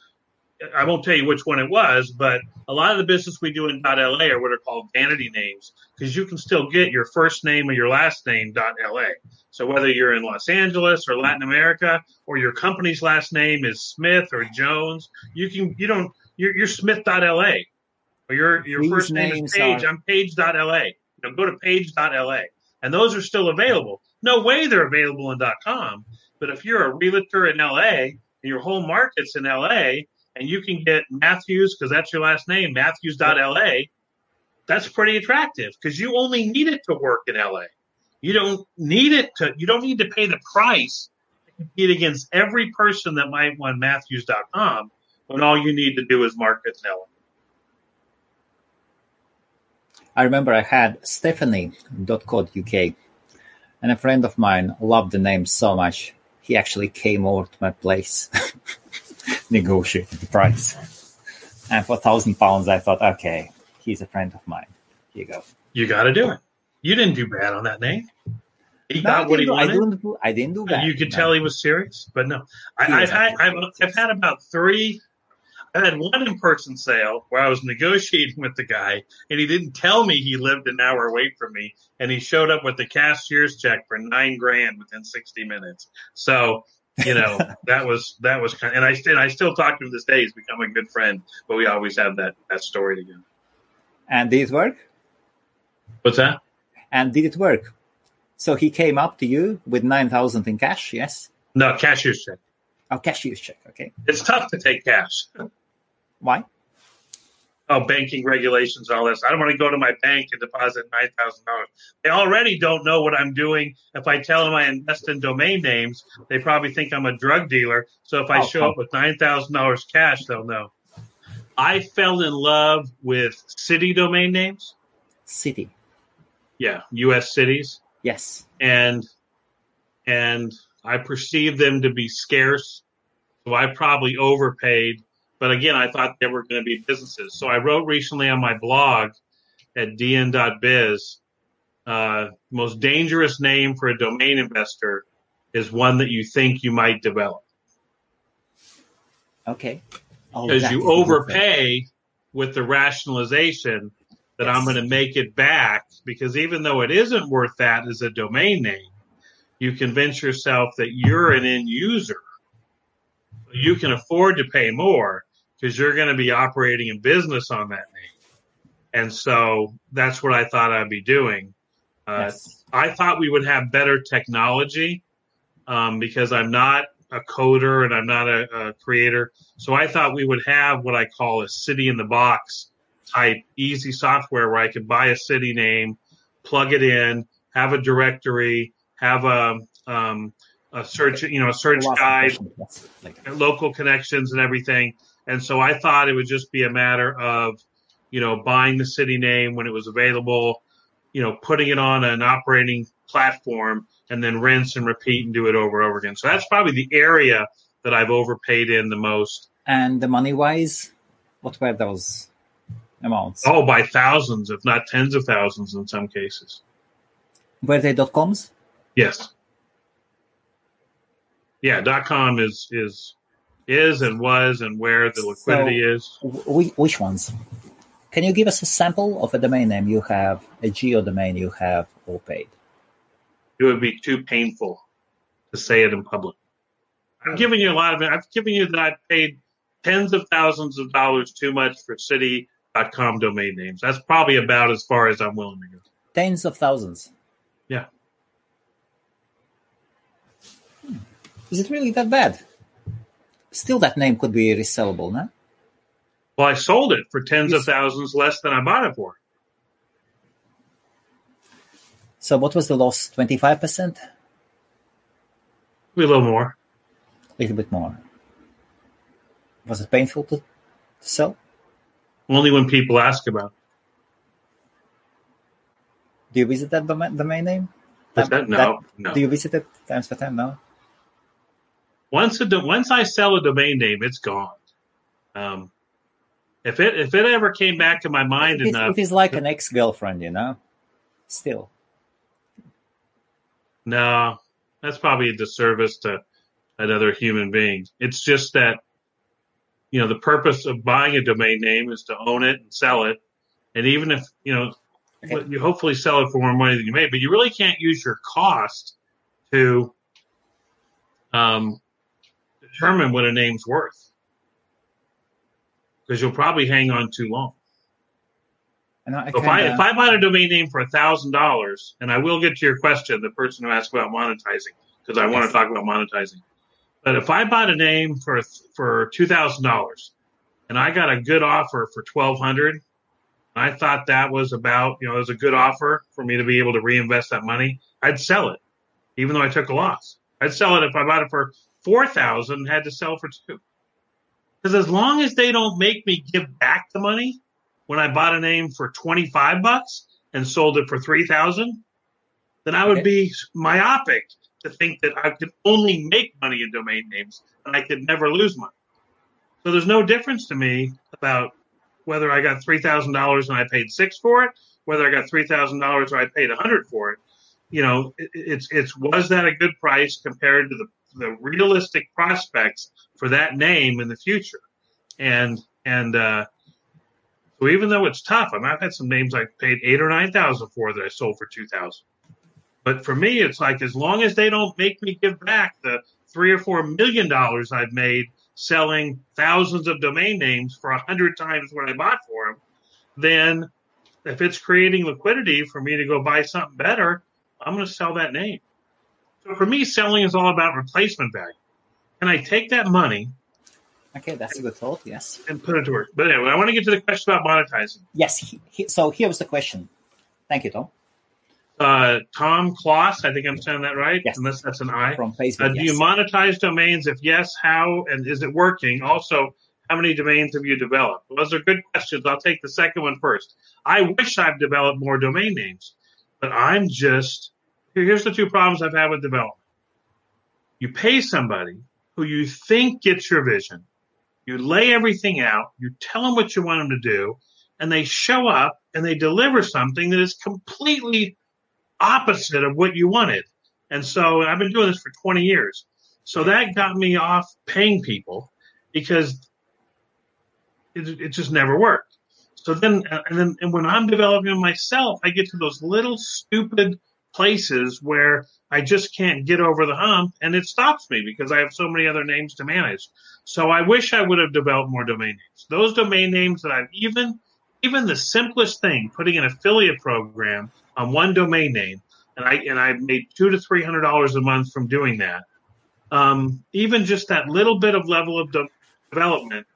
I won't tell you which one it was, but a lot of the business we do in .LA are what are called vanity names, because you can still get your first name or your last name .LA. So whether you're in Los Angeles or Latin America, or your company's last name is Smith or Jones, you're Smith.LA, or your first name is Page. I'm Page.LA. You know, go to Page.LA, and those are still available. No way they're available in .com, but if you're a realtor in LA and your whole market's in LA, and you can get Matthews because that's your last name, Matthews.LA, that's pretty attractive because you only need it to work in LA. You don't need to pay the price to compete against every person that might want Matthews.com when all you need to do is market and sell. I remember I had Stephanie.co.uk, and a friend of mine loved the name so much. he actually came over to my place, negotiated the price. And for £1,000, I thought, okay, he's a friend of mine. Here you go. You got to do it. You didn't do bad on that name. He got what he wanted. I didn't do bad. You could tell he was serious, but no. I've had about three. I had one in-person sale where I was negotiating with the guy, and he didn't tell me he lived an hour away from me, and he showed up with the cashier's check for $9,000 within 60 minutes. So, you know, that was kind of, and I still talk to him this day. He's become a good friend, but we always have that story together. And did it work? What's that? And did it work? So he came up to you with $9,000 in cash, yes? No, cashier's check. Oh, cashier's check, okay. It's tough to take cash. Why? Oh, banking regulations, all this. I don't want to go to my bank and deposit $9,000. They already don't know what I'm doing. If I tell them I invest in domain names, they probably think I'm a drug dealer. So if I show up with $9,000 cash, they'll know. I fell in love with city domain names. City. Yeah, U.S. cities. Yes. And I perceived them to be scarce, so I probably overpaid. But again, I thought they were going to be businesses. So I wrote recently on my blog at DN.biz, most dangerous name for a domain investor is one that you think you might develop. Okay. Because you overpay with the rationalization that I'm going to make it back, because even though it isn't worth that as a domain name, you convince yourself that you're an end user. You can afford to pay more because you're going to be operating in business on that name. And so that's what I thought I'd be doing. I thought we would have better technology because I'm not a coder and I'm not a creator. So I thought we would have what I call a city in the box type easy software where I could buy a city name, plug it in, have a directory, have a search, you know, a search guide, local connections and everything. And so I thought it would just be a matter of, you know, buying the city name when it was available, you know, putting it on an operating platform and then rinse and repeat and do it over and over again. So that's probably the area that I've overpaid in the most. And the money-wise, what were those amounts? Oh, by thousands, if not tens of thousands in some cases. Were they .coms? Yes. Yeah, .com is and was and where the liquidity is. Which ones? Can you give us a sample of a domain name you have, a geo domain you have overpaid? It would be too painful to say it in public. I'm giving you a lot of it. I've given you that I paid tens of thousands of dollars too much for city.com domain names. That's probably about as far as I'm willing to go. Tens of thousands? Yeah. Is it really that bad? Still, that name could be resellable, no? Well, I sold it for tens of thousands less than I bought it for. So what was the loss, 25%? A little more. A little bit more. Was it painful to sell? Only when people ask about it. Do you visit that domain name? No. Do you visit it times by time? No. Once I sell a domain name, it's gone. If it ever came back to my mind enough, it is like an ex-girlfriend, you know. Still. No, that's probably a disservice to another human being. It's just that, you know, the purpose of buying a domain name is to own it and sell it, and even if you hopefully sell it for more money than you made, but you really can't use your cost to determine what a name's worth, because you'll probably hang on too long. And if I bought a domain name for $1,000, and I will get to your question, the person who asked about monetizing, because I want to talk about monetizing. But if I bought a name for $2,000, and I got a good offer for $1,200, I thought that was about, you know, it was a good offer for me to be able to reinvest that money, I'd sell it, even though I took a loss. I'd sell it if I bought it for $4,000 and had to sell for $2,000. Because as long as they don't make me give back the money when I bought a name for $25 and sold it for $3,000, then I would be myopic to think that I could only make money in domain names and I could never lose money. So there's no difference to me about whether I got $3,000 and I paid $6 for it, whether I got $3,000 or I paid $100 for it. You know, it's was that a good price compared to the realistic prospects for that name in the future? And so even though it's tough, I mean, I've had some names I paid $8,000 or $9,000 for that I sold for $2,000. But for me, it's like, as long as they don't make me give back the $3 or $4 million I've made selling thousands of domain names for 100 times what I bought for them, then if it's creating liquidity for me to go buy something better, I'm going to sell that name. So for me, selling is all about replacement value. And I take that money. Okay, that's a good thought, yes. And put it to work. But anyway, I want to get to the question about monetizing. Yes, so here was the question. Thank you, Tom. Tom Kloss, I think I'm saying that right, yes. Unless that's an I. From Facebook, do yes. you monetize domains? If yes, how, and is it working? Also, how many domains have you developed? Well, those are good questions. I'll take the second one first. I wish I've developed more domain names, but I'm just – here's the two problems I've had with development. You pay somebody who you think gets your vision. You lay everything out. You tell them what you want them to do, and they show up and they deliver something that is completely – opposite of what you wanted. And so I've been doing this for 20 years. So that got me off paying people because it just never worked. So then when I'm developing myself, I get to those little stupid places where I just can't get over the hump, and it stops me because I have so many other names to manage. So I wish I would have developed more domain names. Those domain names that I've even the simplest thing, putting an affiliate program on one domain name, and I made $200 to $300 a month from doing that. Even just that little bit of level of development,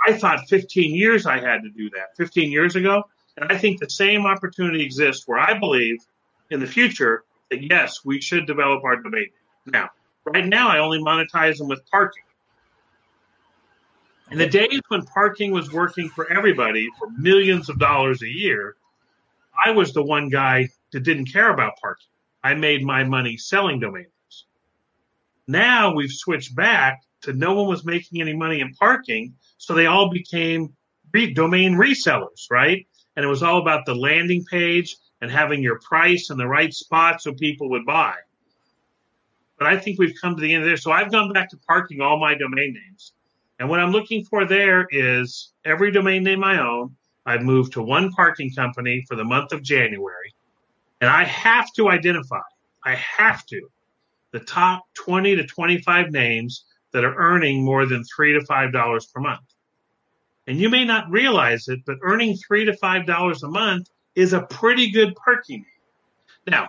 I thought 15 years I had to do that 15 years ago. And I think the same opportunity exists where I believe in the future that, yes, we should develop our domain name. Now, right now, I only monetize them with parking. In the days when parking was working for everybody for millions of dollars a year, I was the one guy that didn't care about parking. I made my money selling domains. Now we've switched back to no one was making any money in parking, so they all became domain resellers, right? And it was all about the landing page and having your price in the right spot so people would buy. But I think we've come to the end of there. So I've gone back to parking all my domain names. And what I'm looking for there is every domain name I own, I've moved to one parking company for the month of January, and I have to identify, the top 20 to 25 names that are earning more than $3 to $5 per month. And you may not realize it, but earning $3 to $5 a month is a pretty good parking name. Now,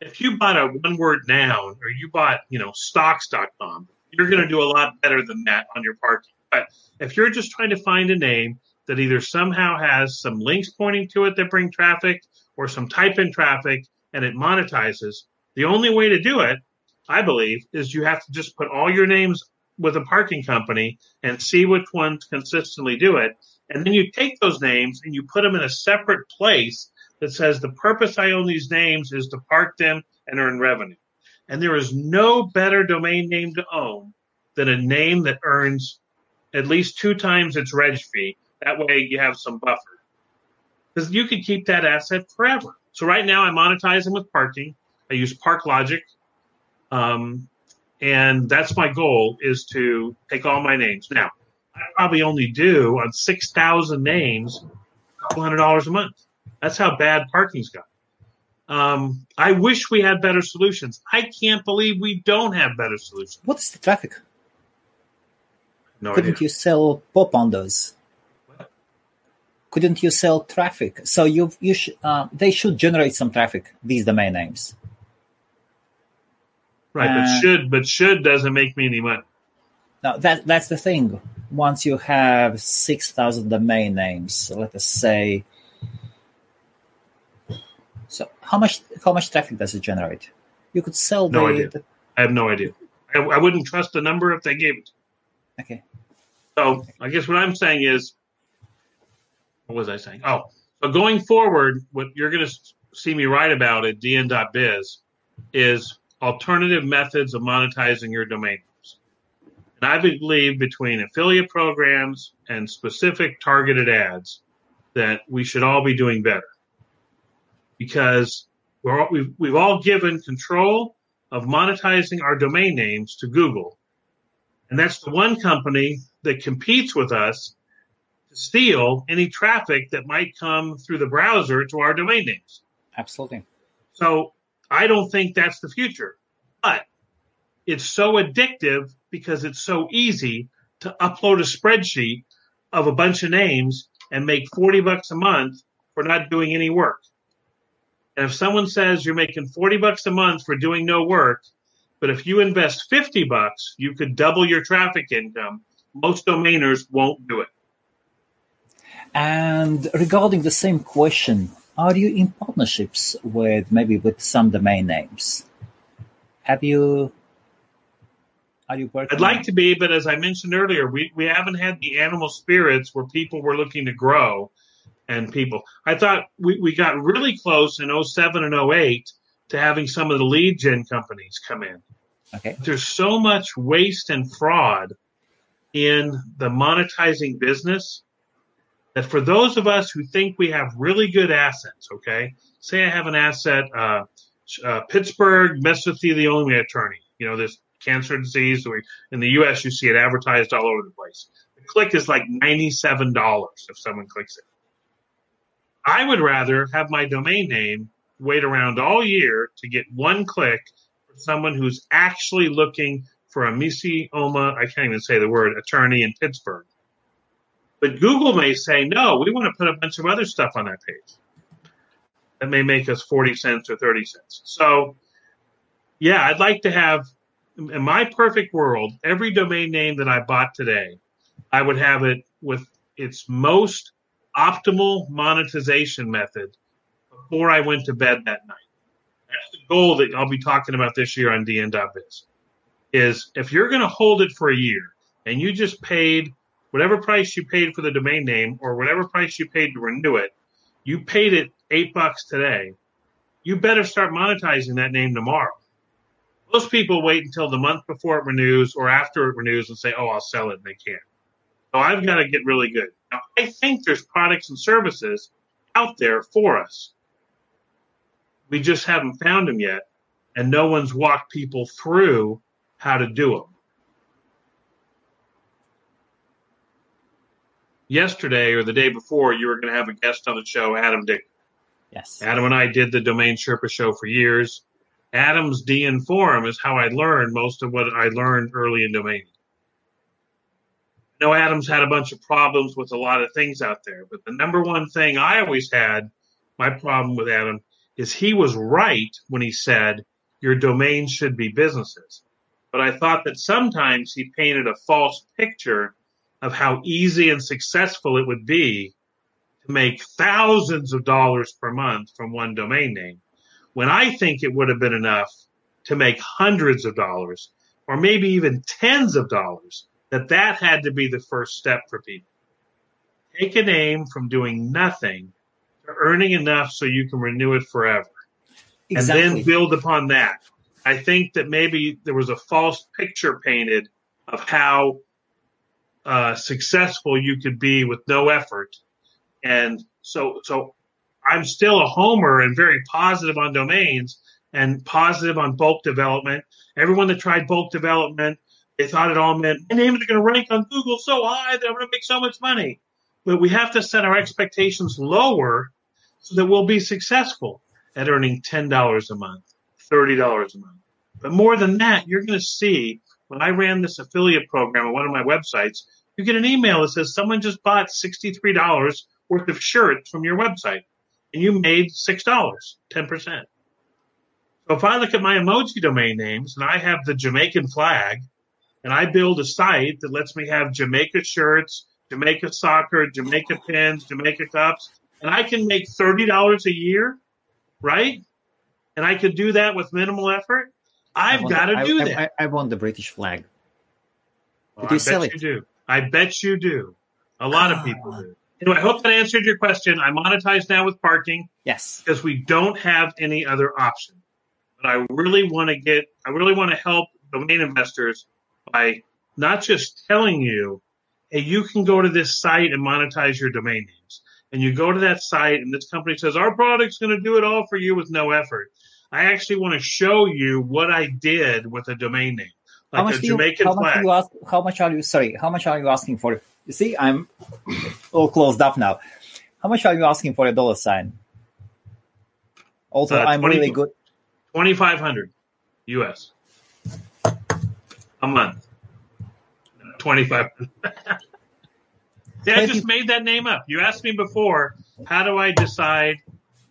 if you bought a one-word noun or you bought, stocks.com, you're going to do a lot better than that on your parking. But if you're just trying to find a name that either somehow has some links pointing to it that bring traffic or some type-in traffic and it monetizes, the only way to do it, I believe, is you have to just put all your names with a parking company and see which ones consistently do it. And then you take those names and you put them in a separate place that says the purpose I own these names is to park them and earn revenue. And there is no better domain name to own than a name that earns at least 2 times its reg fee. That way you have some buffer. Because you can keep that asset forever. So right now I monetize them with parking. I use ParkLogic. And that's my goal, is to take all my names. Now, I probably only do on 6,000 names, $200 a month. That's how bad parking's got. I wish we had better solutions. I can't believe we don't have better solutions. What's the traffic? No idea. Couldn't you sell pop on those? Couldn't you sell traffic? So they should generate some traffic, these domain names. Right, but should doesn't make me any money. No, that's the thing. Once you have 6,000 domain names, so let us say, so how much traffic does it generate? You could sell. I have no idea. I wouldn't trust the number if they gave it. Okay. So I guess what I'm saying is. What was I saying? Oh, so going forward, what you're going to see me write about at DN.biz is alternative methods of monetizing your domain names. And I believe between affiliate programs and specific targeted ads that we should all be doing better, because we've all given control of monetizing our domain names to Google. And that's the one company that competes with us to steal any traffic that might come through the browser to our domain names. Absolutely. So I don't think that's the future, but it's so addictive because it's so easy to upload a spreadsheet of a bunch of names and make $40 a month for not doing any work. And if someone says you're making $40 a month for doing no work, but if you invest $50, you could double your traffic income, most domainers won't do it. And regarding the same question, are you in partnerships with some domain names? Are you working? I'd like to be, but as I mentioned earlier, we haven't had the animal spirits where people were looking to grow. And people, I thought we got really close in 07 and 08 to having some of the lead gen companies come in. Okay. There's so much waste and fraud in the monetizing business that for those of us who think we have really good assets, okay, say I have an asset, Pittsburgh mesothelioma attorney, you know, this cancer disease in the U.S. you see it advertised all over the place. The click is like $97 if someone clicks it. I would rather have my domain name wait around all year to get one click for someone who's actually looking for a mesothelioma, I can't even say the word, attorney in Pittsburgh. But Google may say, no, we want to put a bunch of other stuff on that page. That may make us 40 cents or 30 cents. So, yeah, I'd like to have, in my perfect world, every domain name that I bought today, I would have it with its most optimal monetization method before I went to bed that night. That's the goal that I'll be talking about this year on DN.biz, is if you're going to hold it for a year and you just paid whatever price you paid for the domain name or whatever price you paid to renew it, you paid it $8 today, you better start monetizing that name tomorrow. Most people wait until the month before it renews or after it renews and say, oh, I'll sell it, and they can't. So I've got to get really good. Now, I think there's products and services out there for us. We just haven't found them yet, and no one's walked people through how to do them. Yesterday or the day before, you were going to have a guest on the show, Adam Dick. Yes. Adam and I did the Domain Sherpa show for years. Adam's DN Forum is how I learned most of what I learned early in domain. I know Adam's had a bunch of problems with a lot of things out there, but the number one thing I always had, my problem with Adam, is he was right when he said your domain should be businesses. But I thought that sometimes he painted a false picture of how easy and successful it would be to make thousands of dollars per month from one domain name, when I think it would have been enough to make hundreds of dollars or maybe even tens of dollars. That had to be the first step for people. Take a name from doing nothing to earning enough so you can renew it forever. Exactly. And then build upon that. I think that maybe there was a false picture painted of how successful you could be with no effort. And so I'm still a homer and very positive on domains and positive on bulk development. Everyone that tried bulk development, they thought it all meant my name is going to rank on Google so high that I'm going to make so much money. But we have to set our expectations lower so that we'll be successful at earning $10 a month, $30 a month. But more than that, you're going to see when I ran this affiliate program on one of my websites, you get an email that says someone just bought $63 worth of shirts from your website and you made $6, 10%. So if I look at my emoji domain names and I have the Jamaican flag, and I build a site that lets me have Jamaica shirts, Jamaica soccer, Jamaica pins, Jamaica cups, and I can make $30 a year, right? And I could do that with minimal effort. I've got to do that. I want the British flag. Well, I bet you do. I bet you do. A lot of people do. Anyway, I hope that answered your question. I monetize now with parking. Yes. Because we don't have any other option. But I really want to help domain investors by not just telling you, hey, you can go to this site and monetize your domain names. And you go to that site and this company says, our product's going to do it all for you with no effort. I actually want to show you what I did with a domain name. Like how much a Jamaican flag. How much are you asking for? You see, I'm all closed up now. How much are you asking for a dollar sign? Also, I'm really good. $2,500 US a month. 25. See, I just made that name up. You asked me before, how do I decide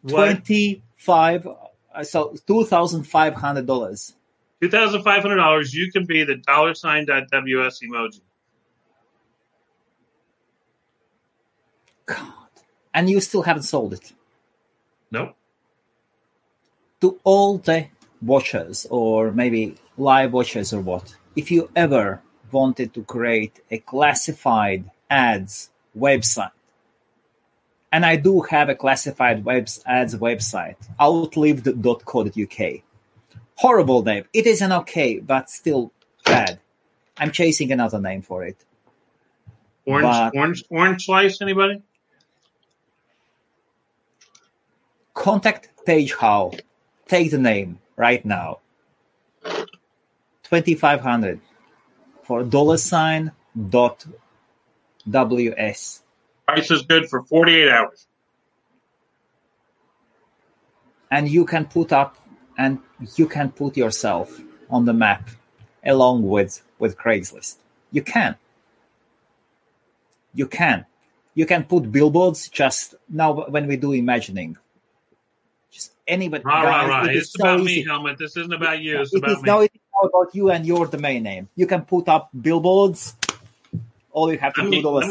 what? $2,500. $2,500, you can be the $sign.ws emoji. God. And you still haven't sold it? Nope. To all the watchers, or maybe live watchers or what, if you ever wanted to create a classified ads website, and I do have a classified ads website, outlived.co.uk. Horrible name. It is an okay, but still bad. I'm chasing another name for it. Orange slice, anybody? Contact Paige Hall. Take the name right now. $2,500 for $sign.ws. Price is good for 48 hours. And you can put up and you can put yourself on the map along with Craigslist. You can put billboards just now when we do imagining. Just anybody. Right. It's so about easy. Me, Helmut. This isn't about you. It's about me. No, it's about you and your domain name. You can put up billboards. All you have to do is...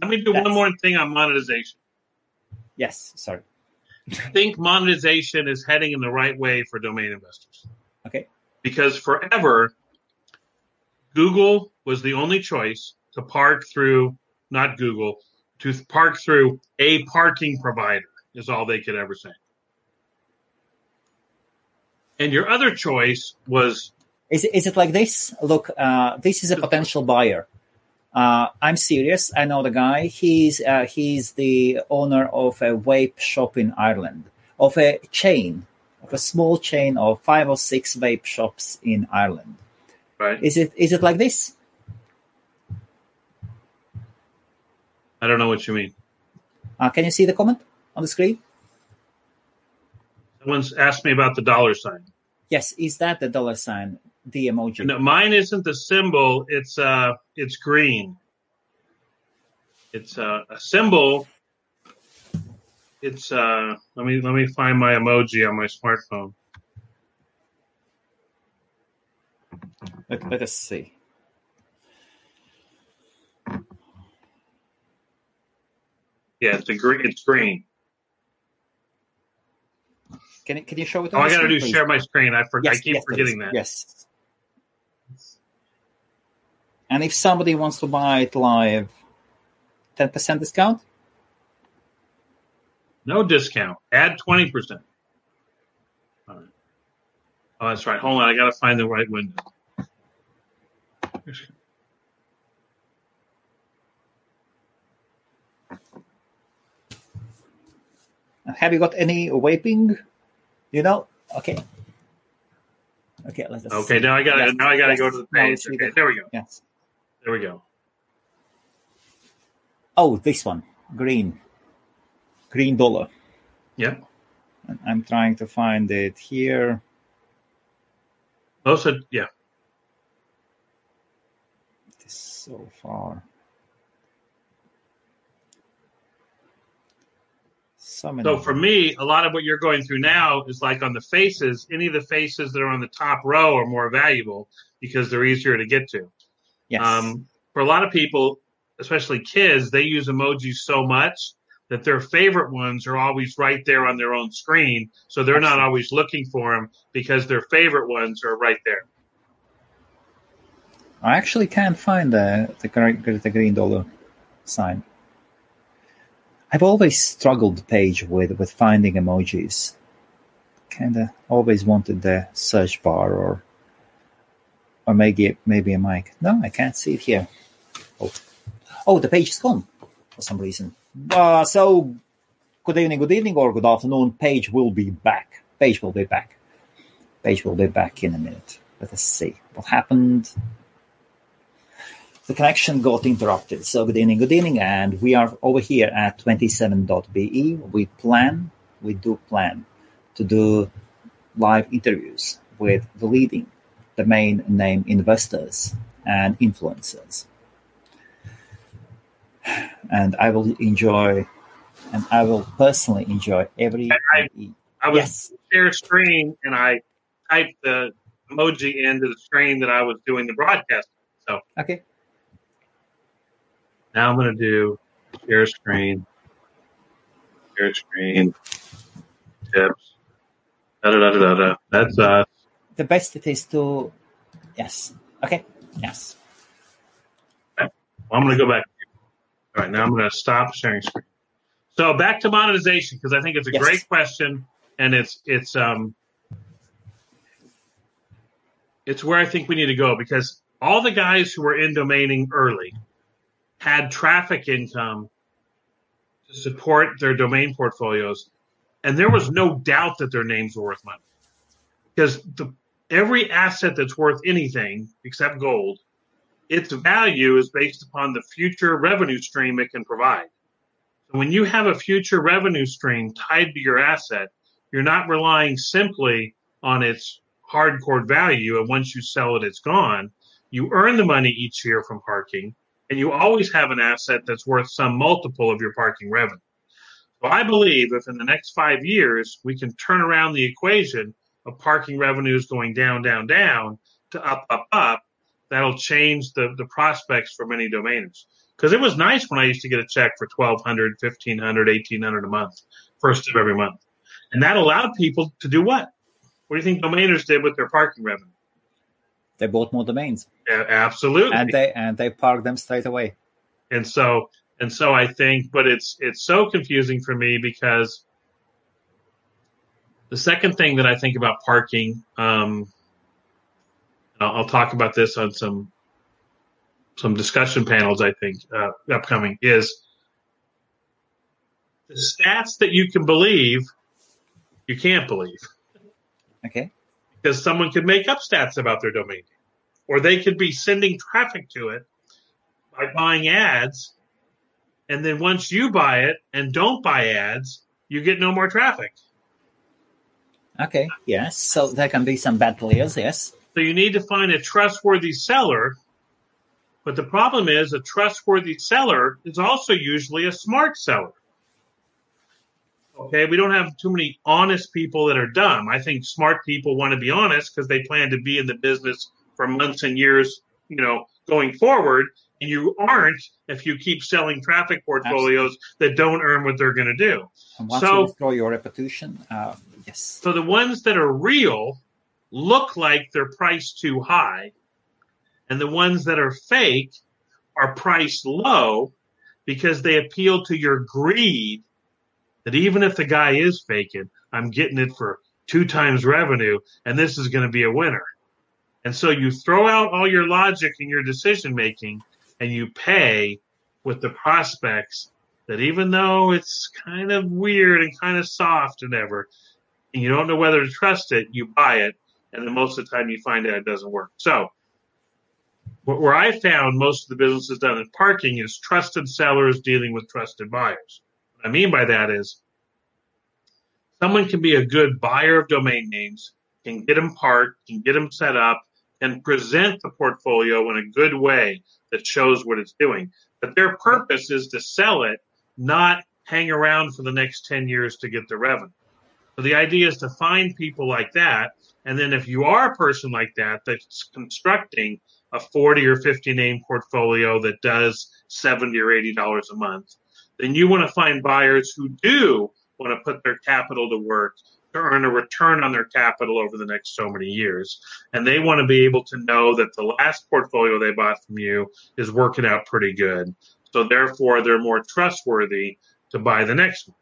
Let me do one more thing on monetization. Yes, sorry. I think monetization is heading in the right way for domain investors. Okay. Because forever, Google was the only choice to park through, not Google, to park through a parking provider is all they could ever say. And your other choice was... Is it like this? Look, this is a potential buyer. I'm serious. I know the guy. He's the owner of a vape shop in Ireland, of a small chain of 5 or 6 vape shops in Ireland. Right. Is it like this? I don't know what you mean. Can you see the comment on the screen? Someone's asked me about the $sign. Yes, is that the $sign? The emoji. No, mine isn't the symbol. It's green. It's a symbol. It's let me find my emoji on my smartphone. Let us see. Yeah, it's green. Can you show it? I gotta share my screen. I keep forgetting that. Yes. And if somebody wants to buy it live, 10% discount? No discount. Add 20%. All right. Oh, that's right. Hold on. I got to find the right window. Have you got any vaping? You know? Okay. Okay, let's see. Okay, now I gotta go to the page. Okay, there we go. Yes. There we go. Oh, this one. Green dollar. Yeah. I'm trying to find it here. Also, yeah. This so far. So for me, a lot of what you're going through now is like on the faces. Any of the faces that are on the top row are more valuable because they're easier to get to. Yes. For a lot of people, especially kids, they use emojis so much that their favorite ones are always right there on their own screen. So they're not always looking for them because their favorite ones are right there. I actually can't find the green dollar sign. I've always struggled, Paige, with finding emojis. kind of always wanted the search bar or maybe a mic. No, I can't see it here. Oh, the page is gone for some reason. So good evening, or good afternoon. Paige will be back. Paige will be back in a minute. Let us see what happened. The connection got interrupted. So good evening. And we are over here at 27.be. We do plan to do live interviews with the leading domain name investors and influencers. And I will personally enjoy every... I was share screen, and I typed the emoji into the screen that I was doing the broadcast. So okay. Now I'm going to do share screen, tips, da-da-da-da-da. That's us. The best it is to... Yes. Okay. Yes. Okay. Well, I'm going to go back. All right. Now I'm going to stop sharing screen. So back to monetization, because I think it's a great question, and it's where I think we need to go, because all the guys who were in domaining early had traffic income to support their domain portfolios, and there was no doubt that their names were worth money, because every asset that's worth anything except gold, its value is based upon the future revenue stream it can provide. So when you have a future revenue stream tied to your asset, you're not relying simply on its hardcore value, and once you sell it, it's gone. You earn the money each year from parking, and you always have an asset that's worth some multiple of your parking revenue. So I believe if in the next 5 years we can turn around the equation of parking revenues going down, down, down to up, up, up, that'll change the prospects for many domainers. Because it was nice when I used to get a check for $1,200, $1,500, $1,800 a month, first of every month. And that allowed people to do what? What do you think domainers did with their parking revenue? They bought more domains. Yeah, absolutely. And they parked them straight away. And so I think, but it's so confusing for me, because the second thing that I think about parking, I'll talk about this on some discussion panels I think upcoming, is the stats that you can believe, you can't believe. Okay. Because someone could make up stats about their domain, or they could be sending traffic to it by buying ads, and then once you buy it and don't buy ads, you get no more traffic. Okay, yes. So there can be some bad players, yes. So you need to find a trustworthy seller, but the problem is a trustworthy seller is also usually a smart seller. Okay, we don't have too many honest people that are dumb. I think smart people want to be honest because they plan to be in the business for months and years, going forward. And you aren't if you keep selling traffic portfolios that don't earn what they're going to do. And once you destroy your reputation, yes. So the ones that are real look like they're priced too high, and the ones that are fake are priced low because they appeal to your greed. That even if the guy is faking, I'm getting it for 2 times revenue, and this is going to be a winner. And so you throw out all your logic and your decision-making, and you pay with the prospects that even though it's kind of weird and kind of soft and ever, and you don't know whether to trust it, you buy it, and then most of the time you find out it doesn't work. So where I found most of the business is done in parking is trusted sellers dealing with trusted buyers. What I mean by that is someone can be a good buyer of domain names, can get them parked, can get them set up, and present the portfolio in a good way that shows what it's doing. But their purpose is to sell it, not hang around for the next 10 years to get the revenue. So the idea is to find people like that, and then if you are a person like that that's constructing a 40 or 50 name portfolio that does $70 or $80 a month, then you want to find buyers who do want to put their capital to work to earn a return on their capital over the next so many years. And they want to be able to know that the last portfolio they bought from you is working out pretty good. So therefore, they're more trustworthy to buy the next one.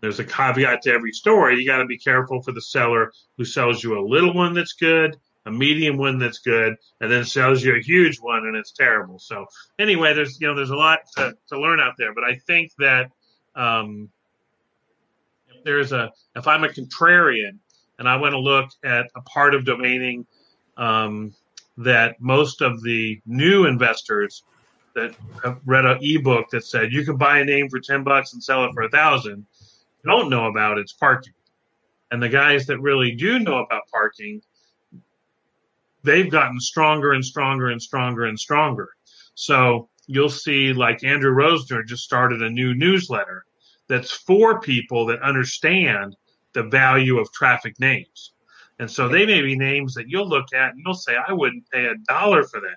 There's a caveat to every story. You got to be careful for the seller who sells you a little one that's good, a medium one that's good, and then sells you a huge one and it's terrible. So anyway, there's a lot to learn out there. But I think that if I'm a contrarian and I want to look at a part of domaining that most of the new investors that have read an ebook that said you can buy a name for $10 and sell it for $1,000 don't know about, it's parking. And the guys that really do know about parking, they've gotten stronger and stronger and stronger and stronger. So you'll see, like, Andrew Rosner just started a new newsletter that's for people that understand the value of traffic names. And so they may be names that you'll look at and you'll say, I wouldn't pay $1 for that name.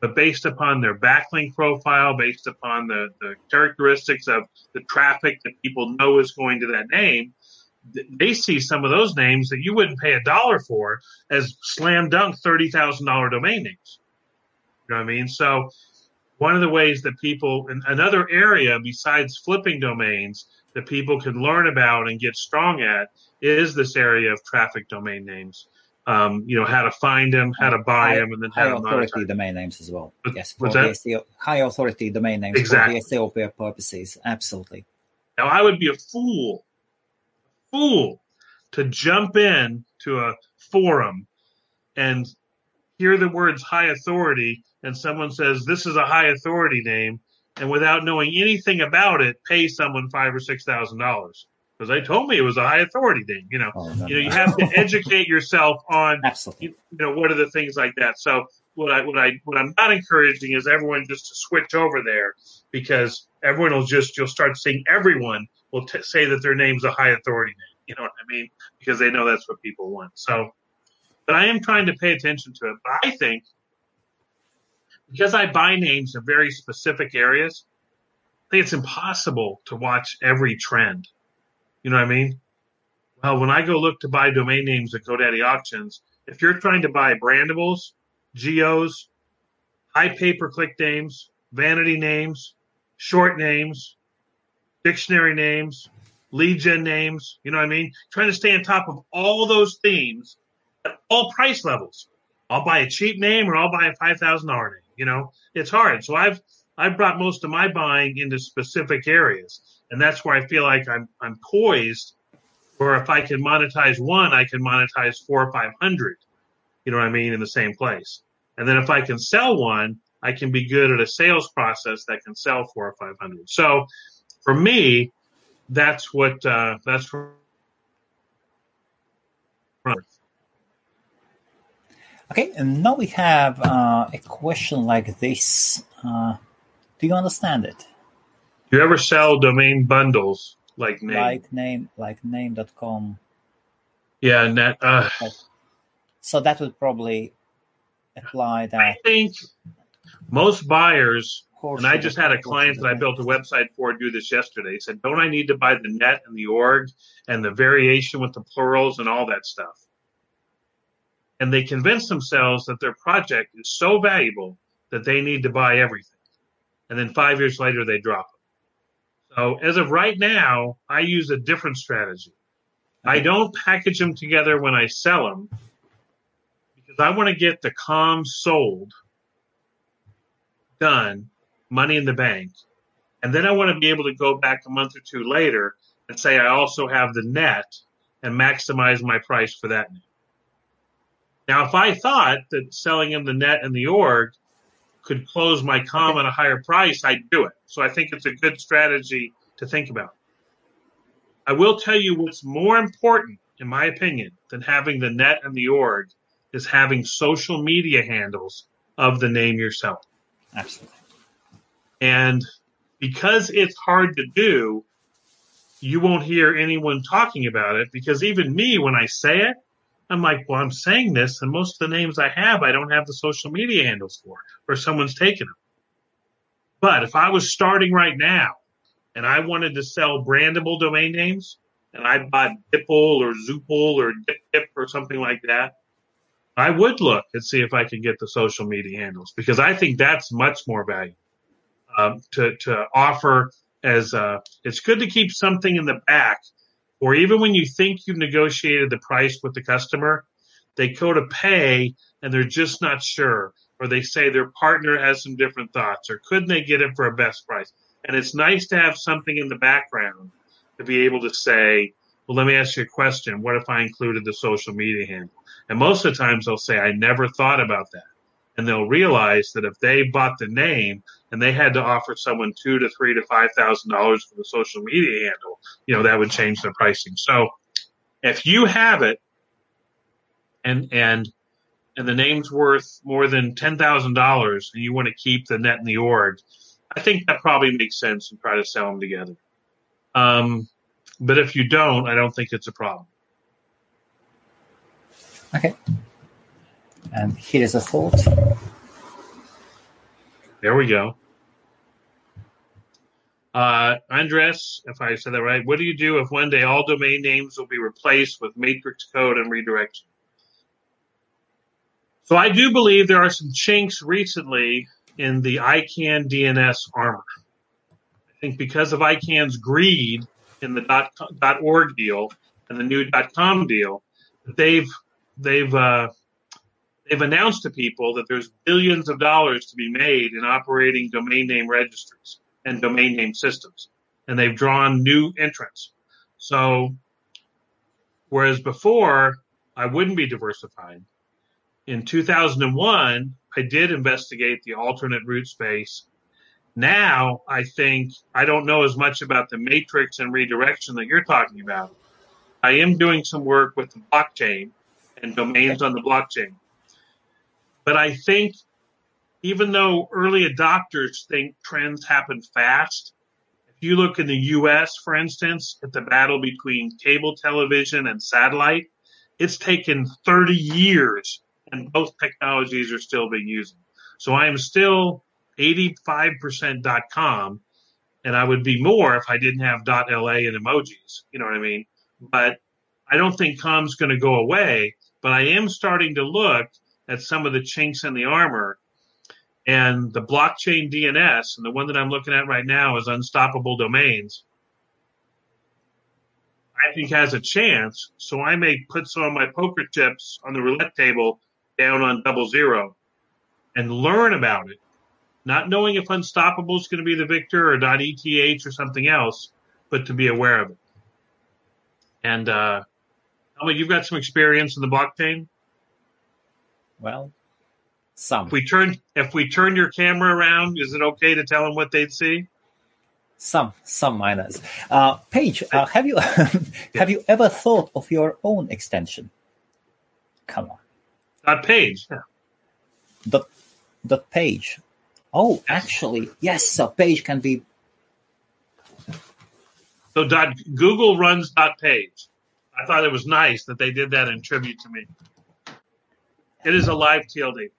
But based upon their backlink profile, based upon the characteristics of the traffic that people know is going to that name, they see some of those names that you wouldn't pay $1 for as slam dunk $30,000 domain names. You know what I mean? So one of the ways that people, in another area besides flipping domains, that people can learn about and get strong at is this area of traffic domain names. How to find them, how to buy them, and then how to monetize them. Domain names as well. Yes, for SEO, high authority domain names, exactly, for SEO purposes. Absolutely. Now, I would be a fool to jump in to a forum and hear the words high authority, and someone says, this is a high authority name, and without knowing anything about it, pay someone $5,000 or $6,000. Because they told me it was a high authority thing, you know. Oh, no. You have to educate yourself on, what are the things like that. So what I'm not encouraging is everyone just to switch over there, because everyone will you'll start seeing everyone will say that their name's a high authority name. You know what I mean? Because they know that's what people want. So, but I am trying to pay attention to it. But I think because I buy names in very specific areas, I think it's impossible to watch every trend. You know what I mean? Well, when I go look to buy domain names at GoDaddy auctions, if you're trying to buy brandables, geos, high pay-per-click names, vanity names, short names, dictionary names, lead gen names, you know what I mean? Trying to stay on top of all those themes at all price levels. I'll buy a cheap name or I'll buy a $5,000 name. You know, it's hard. So I've brought most of my buying into specific areas. And that's where I feel like I'm poised, where if I can monetize one, I can monetize 400 or 500, you know what I mean, in the same place. And then if I can sell one, I can be good at a sales process that can sell 400 or 500. So for me, that's what that's for. Okay, and now we have a question like this. Do you understand it? Do you ever sell domain bundles like name? Like name.com. Yeah. And that, so that would probably apply that. I think most buyers, and I just had a client that I built a website for do this yesterday. He said, don't I need to buy the net and the org and the variation with the plurals and all that stuff? And they convince themselves that their project is so valuable that they need to buy everything. And then 5 years later, they drop it. So as of right now, I use a different strategy. I don't package them together when I sell them, because I want to get the comms sold, done, money in the bank. And then I want to be able to go back a month or two later and say I also have the net and maximize my price for that. Now, if I thought that selling them the net and the org could close my comm at a higher price, I'd do it. So I think it's a good strategy to think about. I will tell you what's more important, in my opinion, than having the net and the org is having social media handles of the name you're selling. Absolutely. And because it's hard to do, you won't hear anyone talking about it, because even me, when I say it, I'm like, well, I'm saying this, and most of the names I have, I don't have the social media handles for, or someone's taken them. But if I was starting right now and I wanted to sell brandable domain names, and I bought Dipple or Zoople or Dip or something like that, I would look and see if I could get the social media handles, because I think that's much more valuable to offer as it's good to keep something in the back, or even when you think you've negotiated the price with the customer, they go to pay and they're just not sure, or they say their partner has some different thoughts, or couldn't they get it for a best price? And it's nice to have something in the background to be able to say, well, let me ask you a question. What if I included the social media handle? And most of the times they'll say, I never thought about that. And they'll realize that if they bought the name and they had to offer someone $2,000 to $3,000 to $5,000 for the social media handle, you know, that would change their pricing. So if you have it and the name's worth more than $10,000 and you want to keep the net in the org, I think that probably makes sense and try to sell them together. But if you don't, I don't think it's a problem. Okay. And here is a thought. There we go. Andres, if I said that right, what do you do if one day all domain names will be replaced with matrix code and redirection? So I do believe there are some chinks recently in the ICANN DNS armor. I think because of ICANN's greed in the .org deal and the new .com deal, they've announced to people that there's billions of dollars to be made in operating domain name registries and domain name systems, and they've drawn new entrants. So whereas before I wouldn't be diversifying, in 2001, I did investigate the alternate root space. Now I think I don't know as much about the matrix and redirection that you're talking about. I am doing some work with the blockchain and domains on the blockchain. But I think even though early adopters think trends happen fast, if you look in the U.S., for instance, at the battle between cable television and satellite, it's taken 30 years and both technologies are still being used. So I am still 85% .com, and I would be more if I didn't have .la and emojis. You know what I mean? But I don't think com's going to go away, but I am starting to look at some of the chinks in the armor, and the blockchain DNS, and the one that I'm looking at right now is Unstoppable Domains, I think has a chance, so I may put some of my poker chips on the roulette table down on 00 and learn about it, not knowing if Unstoppable is going to be the victor or .eth or something else, but to be aware of it. And Elma, you've got some experience in the blockchain? Well, some. If we turn your camera around, is it okay to tell them what they'd see? Some minors. Paige, have you have you ever thought of your own extension? Come on. Paige. Yeah. Dot page. Oh, actually, yes. So page can be. So Google runs .page. I thought it was nice that they did that in tribute to me. It is a live TLD.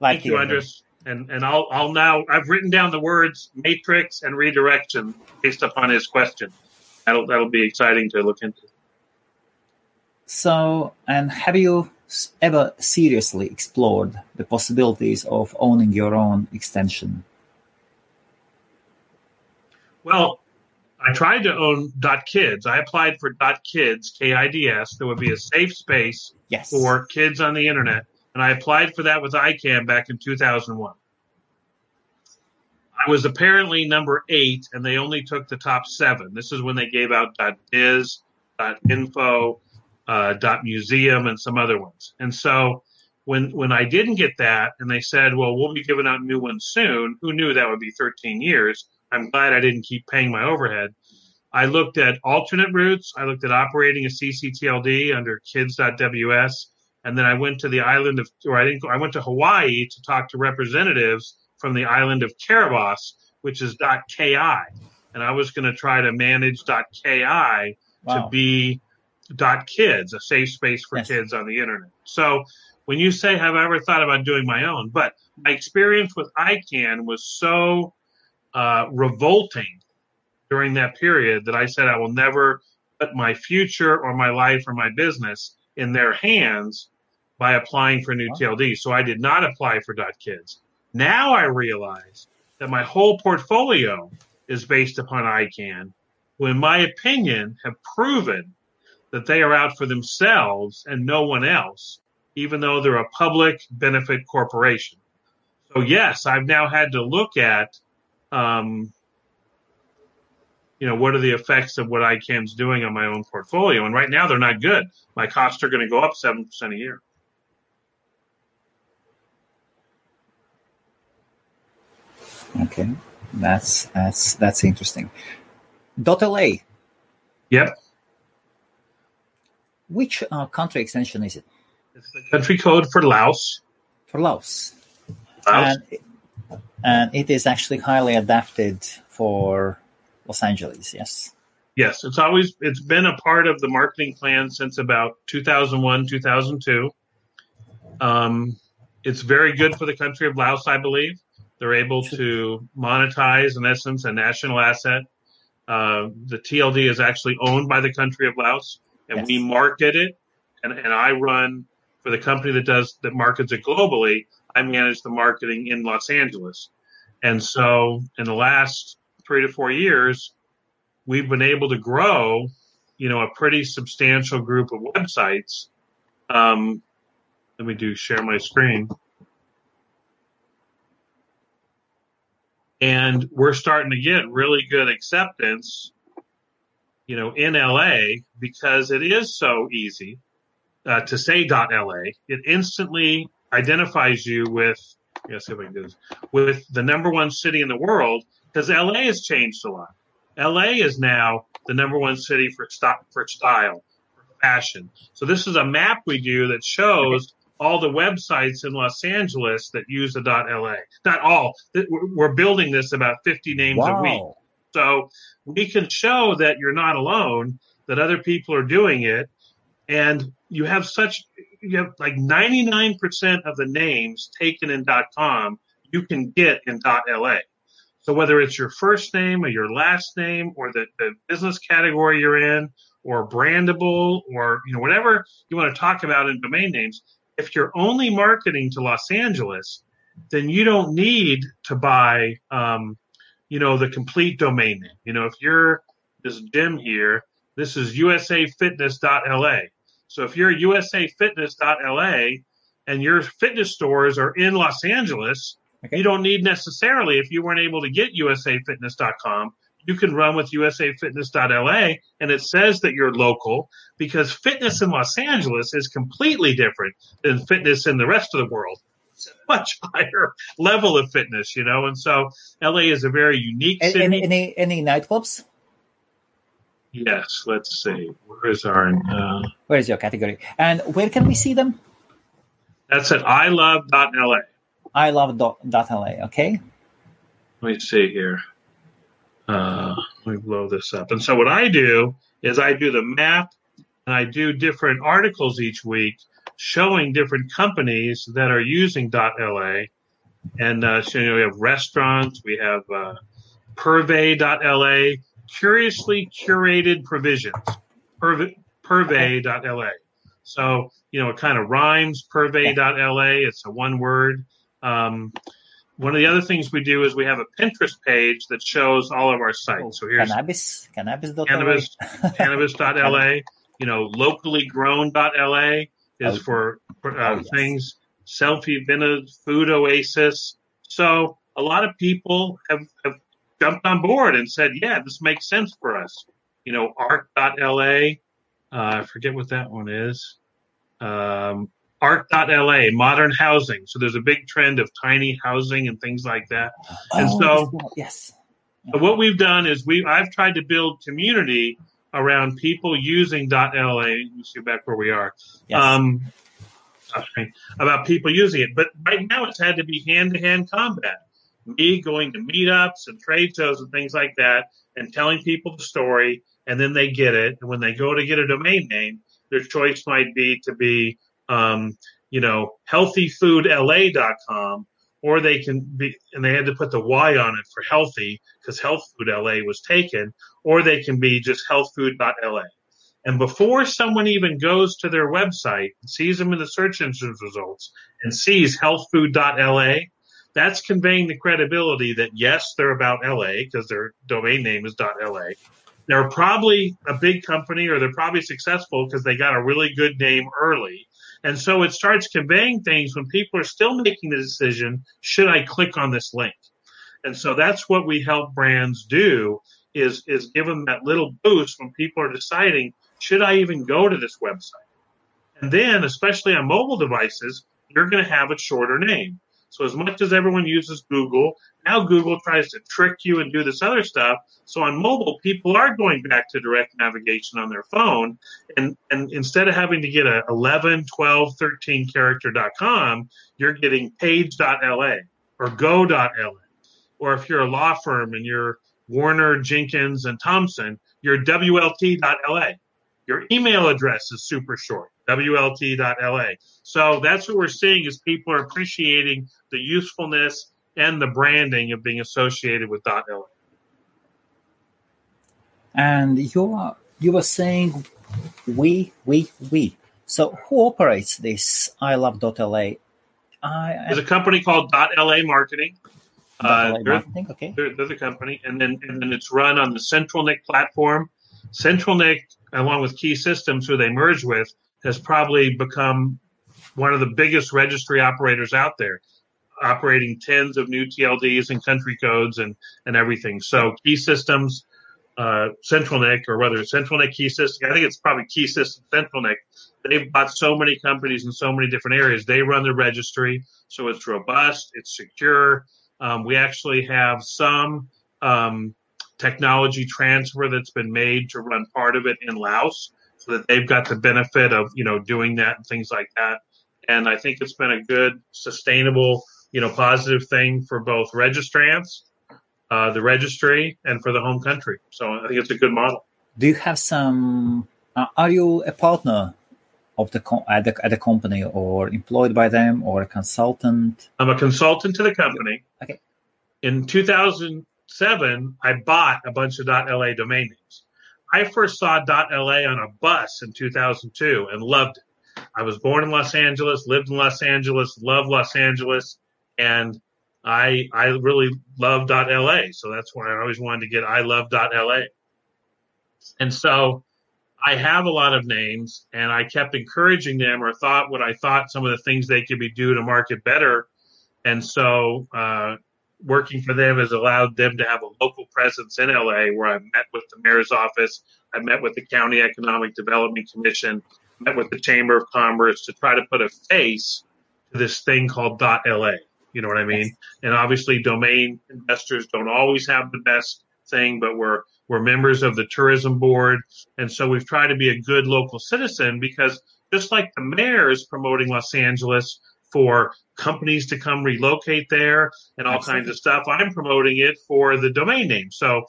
Thank you, Andres. And I'll now, I've written down the words matrix and redirection based upon his question. That'll be exciting to look into. So, and have you ever seriously explored the possibilities of owning your own extension? Well, I tried to own .kids. I applied for .kids, KIDS. There would be a safe space for kids on the internet. And I applied for that with ICANN back in 2001. I was apparently number 8, and they only took the top 7. This is when they gave out .biz, .info, .museum, and some other ones. And so when I didn't get that, and they said, well, we'll be giving out new ones soon, who knew that would be 13 years? I'm glad I didn't keep paying my overhead. I looked at alternate routes. I looked at operating a CCTLD under kids.ws. And then I went to the island of, or I didn't go, I went to Hawaii to talk to representatives from the island of Kiribati, which is .ki. And I was going to try to manage .ki to be .kids, a safe space for kids on the internet. So when you say, have I ever thought about doing my own? But my experience with ICANN was so revolting during that period that I said I will never put my future or my life or my business in their hands by applying for new TLD. So I did not apply for .kids. Now I realize that my whole portfolio is based upon ICANN, who, in my opinion, have proven that they are out for themselves and no one else, even though they're a public benefit corporation. So, yes, I've now had to look at, what are the effects of what ICANN's doing on my own portfolio? And right now they're not good. My costs are going to go up 7% a year. Okay, that's interesting. .la. Yep. Which country extension is it? It's the country code for Laos. For Laos. And it is actually highly adapted for Los Angeles, yes? Yes, it's been a part of the marketing plan since about 2001, 2002. It's very good for the country of Laos, I believe. They're able to monetize, in essence, a national asset. The TLD is actually owned by the country of Laos, and yes, we market it. And I run for the company that markets it globally. I manage the marketing in Los Angeles. And so in the last 3 to 4 years, we've been able to grow, a pretty substantial group of websites. Let me share my screen. And we're starting to get really good acceptance, in LA, because it is so easy to say .LA. It instantly identifies you with, with the number one city in the world, because LA has changed a lot. LA is now the number one city for style, for fashion. So this is a map we do that shows all the websites in Los Angeles that use the .LA. Not all. We're building this about 50 names a week. So we can show that you're not alone, that other people are doing it. And you have like 99% of the names taken in .com you can get in .LA. So whether it's your first name or your last name or the business category you're in or brandable or whatever you want to talk about in domain names, if you're only marketing to Los Angeles, then you don't need to buy, the complete domain name. If you're this gym here, this is usafitness.la. So if you're usafitness.la and your fitness stores are in Los Angeles, you don't need necessarily, if you weren't able to get usafitness.com, you can run with usafitness.la, and it says that you're local, because fitness in Los Angeles is completely different than fitness in the rest of the world. It's a much higher level of fitness, And so LA is a very unique city. Any nightclubs? Yes. Let's see. Where is your category? And where can we see them? That's at ilove.la. ilove.la. Okay. Let me see here. Let me blow this up. And so what I do is I do the map, and I do different articles each week showing different companies that are using .LA. And we have restaurants. We have purvey.LA, curiously curated provisions, purvey.LA. So, it kind of rhymes, purvey.LA. It's a one word. One of the other things we do is we have a Pinterest page that shows all of our sites. So here's cannabis.la, locally grown.la is things, selfie, vintage, food oasis. So a lot of people have jumped on board and said, yeah, this makes sense for us. Arc.la, I forget what that one is. Arc.LA, modern housing. So there's a big trend of tiny housing and things like that. And so what we've done is I've tried to build community around people using .LA. You see back where we are. Yes. About people using it. But right now it's had to be hand-to-hand combat. Me going to meetups and trade shows and things like that and telling people the story, and then they get it. And when they go to get a domain name, their choice might be to be healthyfoodla.com, or they can be, and they had to put the Y on it for healthy because Health Food LA was taken, or they can be just healthfood.la. And before someone even goes to their website, sees them in the search engine results and sees healthfood.la, that's conveying the credibility that, yes, they're about L.A. because their domain name is .LA. They're probably a big company, or they're probably successful because they got a really good name early. And so it starts conveying things when people are still making the decision, should I click on this link? And so that's what we help brands do, is give them that little boost when people are deciding, should I even go to this website? And then, especially on mobile devices, you're going to have a shorter name. So as much as everyone uses Google, now Google tries to trick you and do this other stuff. So on mobile, people are going back to direct navigation on their phone. And instead of having to get a 11, 12, 13-character.com, you're getting page.la or go.la. Or if you're a law firm and you're Warner, Jenkins, and Thompson, you're WLT.LA. Your email address is super short, WLT.LA. So that's what we're seeing, is people are appreciating the usefulness and the branding of being associated with .LA. And you are saying we. So who operates this I love .LA? There's a company called .LA Marketing. They're the company, and then it's run on the CentralNIC platform. CentralNIC, along with Key Systems, who they merged with, has probably become one of the biggest registry operators out there, operating tens of new TLDs and country codes and everything. So Key Systems, CentralNIC, or whether it's CentralNIC, Key Systems, I think it's probably Key Systems, CentralNIC. They've bought so many companies in so many different areas. They run the registry, so it's robust, it's secure. We actually have some technology transfer that's been made to run part of it in Laos, so that they've got the benefit of, doing that and things like that. And I think it's been a good, sustainable, positive thing for both registrants, the registry, and for the home country. So I think it's a good model. Do you have some? Are you a partner of the company, or employed by them, or a consultant? I'm a consultant to the company. Okay. In 2007, I bought a bunch of .LA domain names. I first saw .LA on a bus in 2002 and loved it. I was born in Los Angeles, lived in Los Angeles, loved Los Angeles, and I really love .LA. So that's why I always wanted to get I love .LA. And so I have a lot of names, and I kept encouraging them, or thought some of the things they could be do to market better. And so working for them has allowed them to have a local presence in LA, where I met with the mayor's office. I met with the County Economic Development Commission, met with the Chamber of Commerce to try to put a face to this thing called .LA. You know what I mean? And obviously domain investors don't always have the best thing, but we're members of the tourism board. And so we've tried to be a good local citizen, because just like the mayor is promoting Los Angeles for companies to come relocate there and all kinds of stuff, I'm promoting it for the domain name. So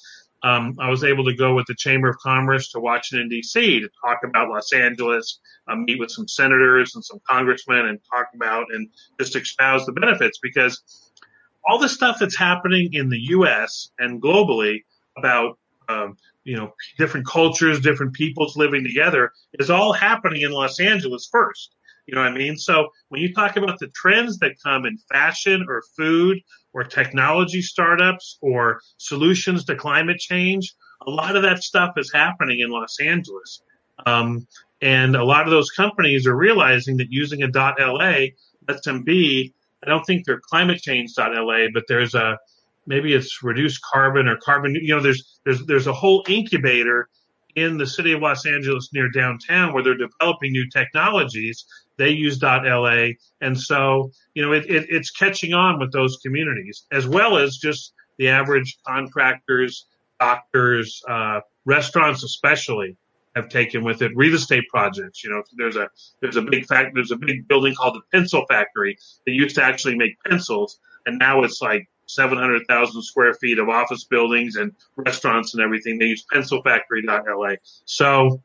I was able to go with the Chamber of Commerce to Washington, D.C. to talk about Los Angeles, meet with some senators and some congressmen and talk about and just espouse the benefits, because all the stuff that's happening in the U.S. and globally about different cultures, different peoples living together is all happening in Los Angeles first. You know what I mean? So when you talk about the trends that come in fashion or food or technology startups or solutions to climate change, a lot of that stuff is happening in Los Angeles. And a lot of those companies are realizing that using a .LA lets them be, I don't think they're climate change.LA, but there's a, maybe it's reduced carbon or carbon. There's a whole incubator in the city of Los Angeles near downtown where they're developing new technologies. They use .LA. And so, it's catching on with those communities, as well as just the average contractors, doctors, restaurants especially have taken with it. Real estate projects, there's a big building called the Pencil Factory that used to actually make pencils. And now it's like 700,000 square feet of office buildings and restaurants and everything. They use pencilfactory.LA. So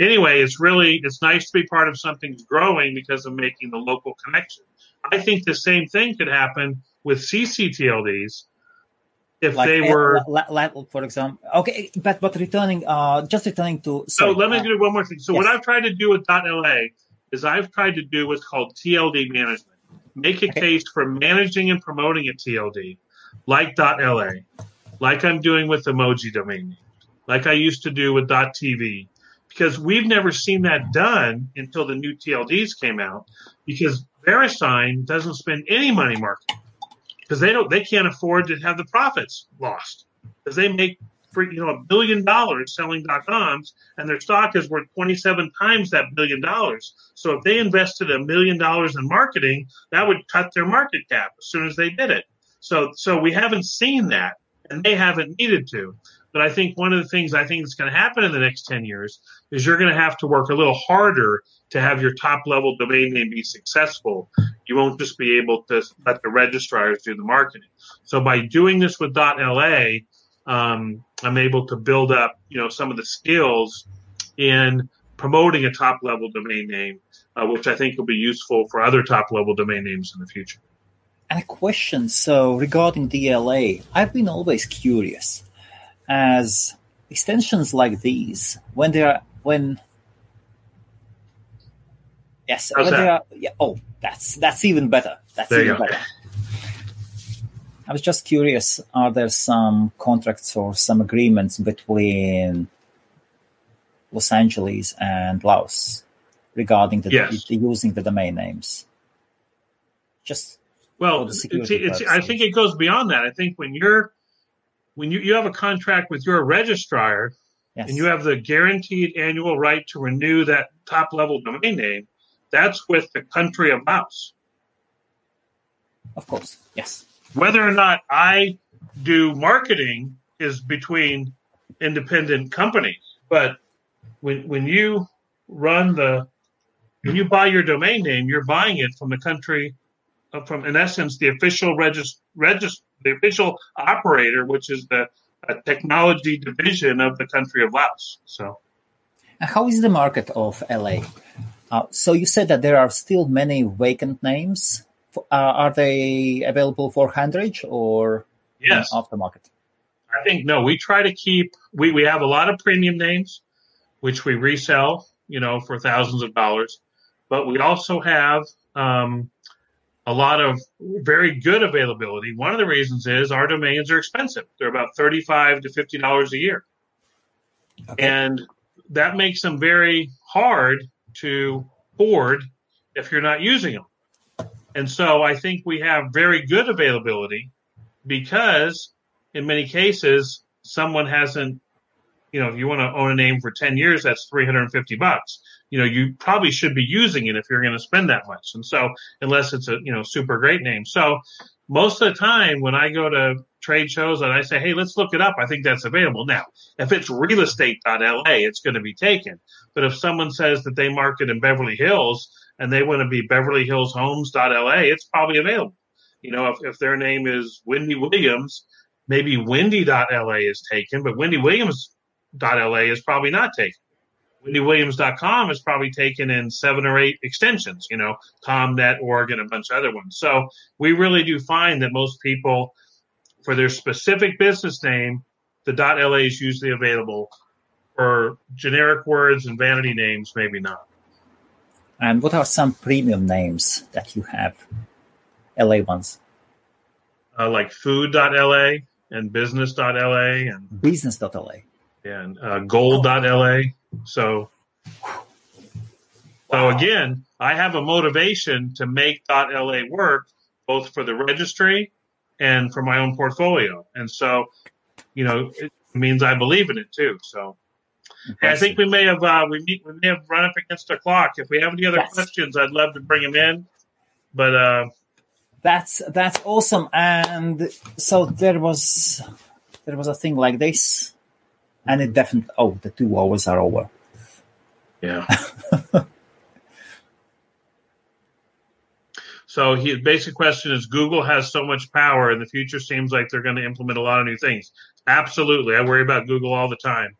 anyway, it's nice to be part of something that's growing because of making the local connection. I think the same thing could happen with CCTLDs if like they were... for example. Okay, but returning, to... Sorry. So let me do one more thing. So what I've tried to do with .LA is I've tried to do what's called TLD management. Make a case for managing and promoting a TLD, like .la, like I'm doing with emoji domain name, like I used to do with .tv, because we've never seen that done until the new TLDs came out, because VeriSign doesn't spend any money marketing because they can't afford to have the profits lost, because they make $1 billion selling .coms, and their stock is worth 27 times that $1 billion. So if they invested $1 million in marketing, that would cut their market cap as soon as they did it. So we haven't seen that, and they haven't needed to. But I think one of the things I think is going to happen in the next 10 years is you're going to have to work a little harder to have your top-level domain name be successful. You won't just be able to let the registrars do the marketing. So by doing this with .la, I'm able to build up, some of the skills in promoting a top-level domain name, which I think will be useful for other top-level domain names in the future. And a question, so regarding DLA, I've been always curious, as extensions like these, that's even better. That's even better. I was just curious, are there some contracts or some agreements between Los Angeles and Laos regarding the using the domain names? I think it goes beyond that. I think when you have a contract with your registrar, and you have the guaranteed annual right to renew that top-level domain name, that's with the country of Laos. Of course, yes. Whether or not I do marketing is between independent companies, but when you buy your domain name, you're buying it from the country, from in essence the official the official operator, which is the technology division of the country of Laos. So, and how is the market of LA? So you said that there are still many vacant names. Are they available for Handridge or off the market? I think no. We try to keep. We have a lot of premium names, which we resell, for thousands of dollars. But we also have a lot of very good availability. One of the reasons is our domains are expensive. They're about $35 to $50 a year, and that makes them very hard to hoard if you're not using them. And so I think we have very good availability because in many cases, someone hasn't, if you want to own a name for 10 years, that's $350. You probably should be using it if you're going to spend that much. And so unless it's a, super great name. So most of the time when I go to trade shows and I say, hey, let's look it up, I think that's available. Now, if it's realestate.la, it's going to be taken. But if someone says that they market in Beverly Hills, and they want to be Beverly Hills Homes.la, it's probably available. If their name is Wendy Williams, maybe Wendy.la is taken, but Wendy Williams.la is probably not taken. WendyWilliams.com is probably taken in 7 or 8 extensions, Tom.net, Oregon, and a bunch of other ones. So we really do find that most people, for their specific business name, the .la is usually available. For generic words and vanity names, maybe not. And what are some premium names that you have, LA ones? Like food.la and business.la. And business.la. Yeah, and gold.la. So again, I have a motivation to make .la work both for the registry and for my own portfolio. And so, it means I believe in it too, so. I think we may have we may have run up against the clock. If we have any other questions, I'd love to bring them in. But that's awesome. And so there was a thing like this, and it definitely. Oh, the 2 hours are over. Yeah. So his basic question is: Google has so much power, and the future seems like they're going to implement a lot of new things. Absolutely, I worry about Google all the time.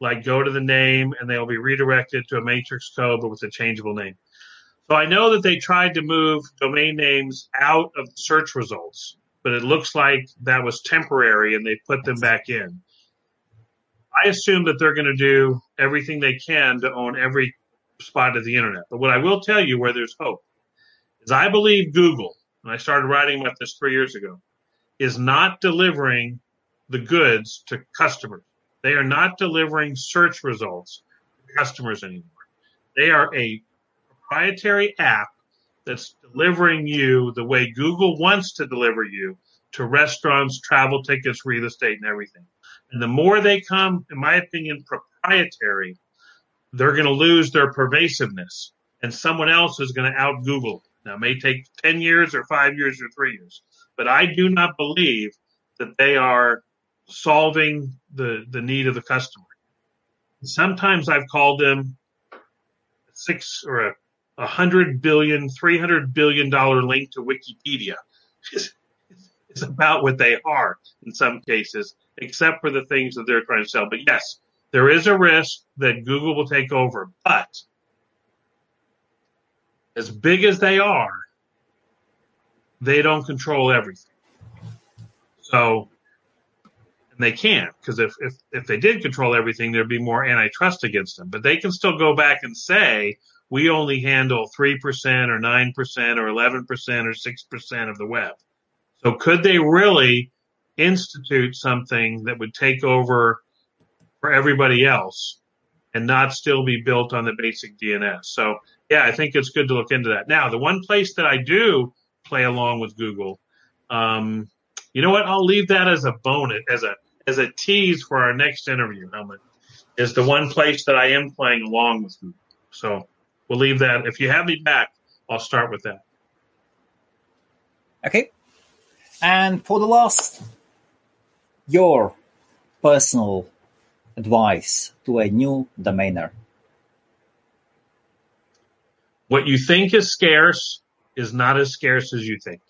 Like go to the name and they'll be redirected to a matrix code, but with a changeable name. So I know that they tried to move domain names out of the search results, but it looks like that was temporary and they put them back in. I assume that they're going to do everything they can to own every spot of the internet. But what I will tell you where there's hope is I believe Google, and I started writing about this 3 years ago, is not delivering the goods to customers. They are not delivering search results to customers anymore. They are a proprietary app that's delivering you the way Google wants to deliver you, to restaurants, travel tickets, real estate, and everything. And the more they come, in my opinion, proprietary, they're going to lose their pervasiveness, and someone else is going to out-Google. Now, it may take 10 years or 5 years or 3 years, but I do not believe that they are solving the need of the customer. Sometimes I've called them $300 billion link to Wikipedia. It's about what they are in some cases, except for the things that they're trying to sell. But yes, there is a risk that Google will take over. But as big as they are, they don't control everything. So, and they can't, because if they did control everything, there'd be more antitrust against them. But they can still go back and say, we only handle 3% or 9% or 11% or 6% of the web. So could they really institute something that would take over for everybody else and not still be built on the basic DNS? So, yeah, I think it's good to look into that. Now, the one place that I do play along with Google, you know what? I'll leave that as a bonus, as a tease for our next interview, Helmut, is the one place that I am playing along with Google. So we'll leave that. If you have me back, I'll start with that. Okay. And for the last, your personal advice to a new domainer. What you think is scarce is not as scarce as you think.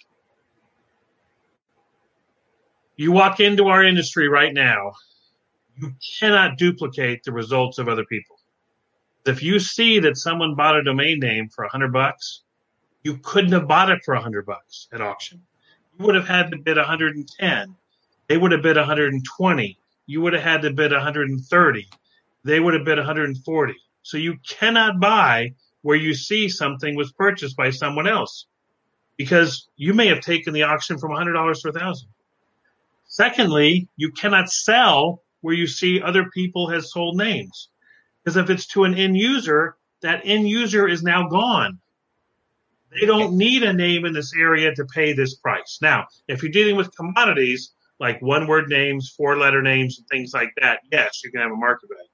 You walk into our industry right now, you cannot duplicate the results of other people. If you see that someone bought a domain name for $100, you couldn't have bought it for $100 at auction. You would have had to bid 110. They would have bid 120. You would have had to bid 130. They would have bid 140. So you cannot buy where you see something was purchased by someone else, because you may have taken the auction from $100 to $1,000. Secondly, you cannot sell where you see other people has sold names. Because if it's to an end user, that end user is now gone. They don't need a name in this area to pay this price. Now, if you're dealing with commodities, like one-word names, four-letter names, and things like that, yes, you can have a market value.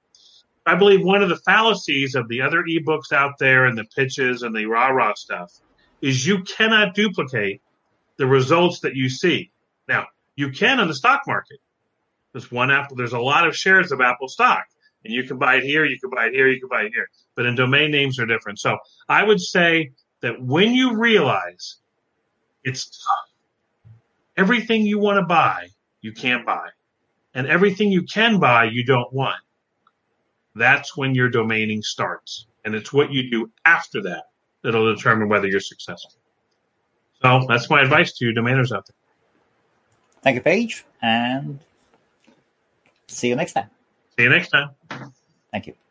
I believe one of the fallacies of the other ebooks out there and the pitches and the rah-rah stuff is you cannot duplicate the results that you see. Now, you can in the stock market. There's one Apple. There's a lot of shares of Apple stock. And you can buy it here, you can buy it here, you can buy it here. But in domain names are different. So I would say that when you realize it's tough, everything you want to buy, you can't buy. And everything you can buy, you don't want. That's when your domaining starts. And it's what you do after that that'll determine whether you're successful. So that's my advice to you domainers out there. Thank you, Paige. And see you next time. Thank you.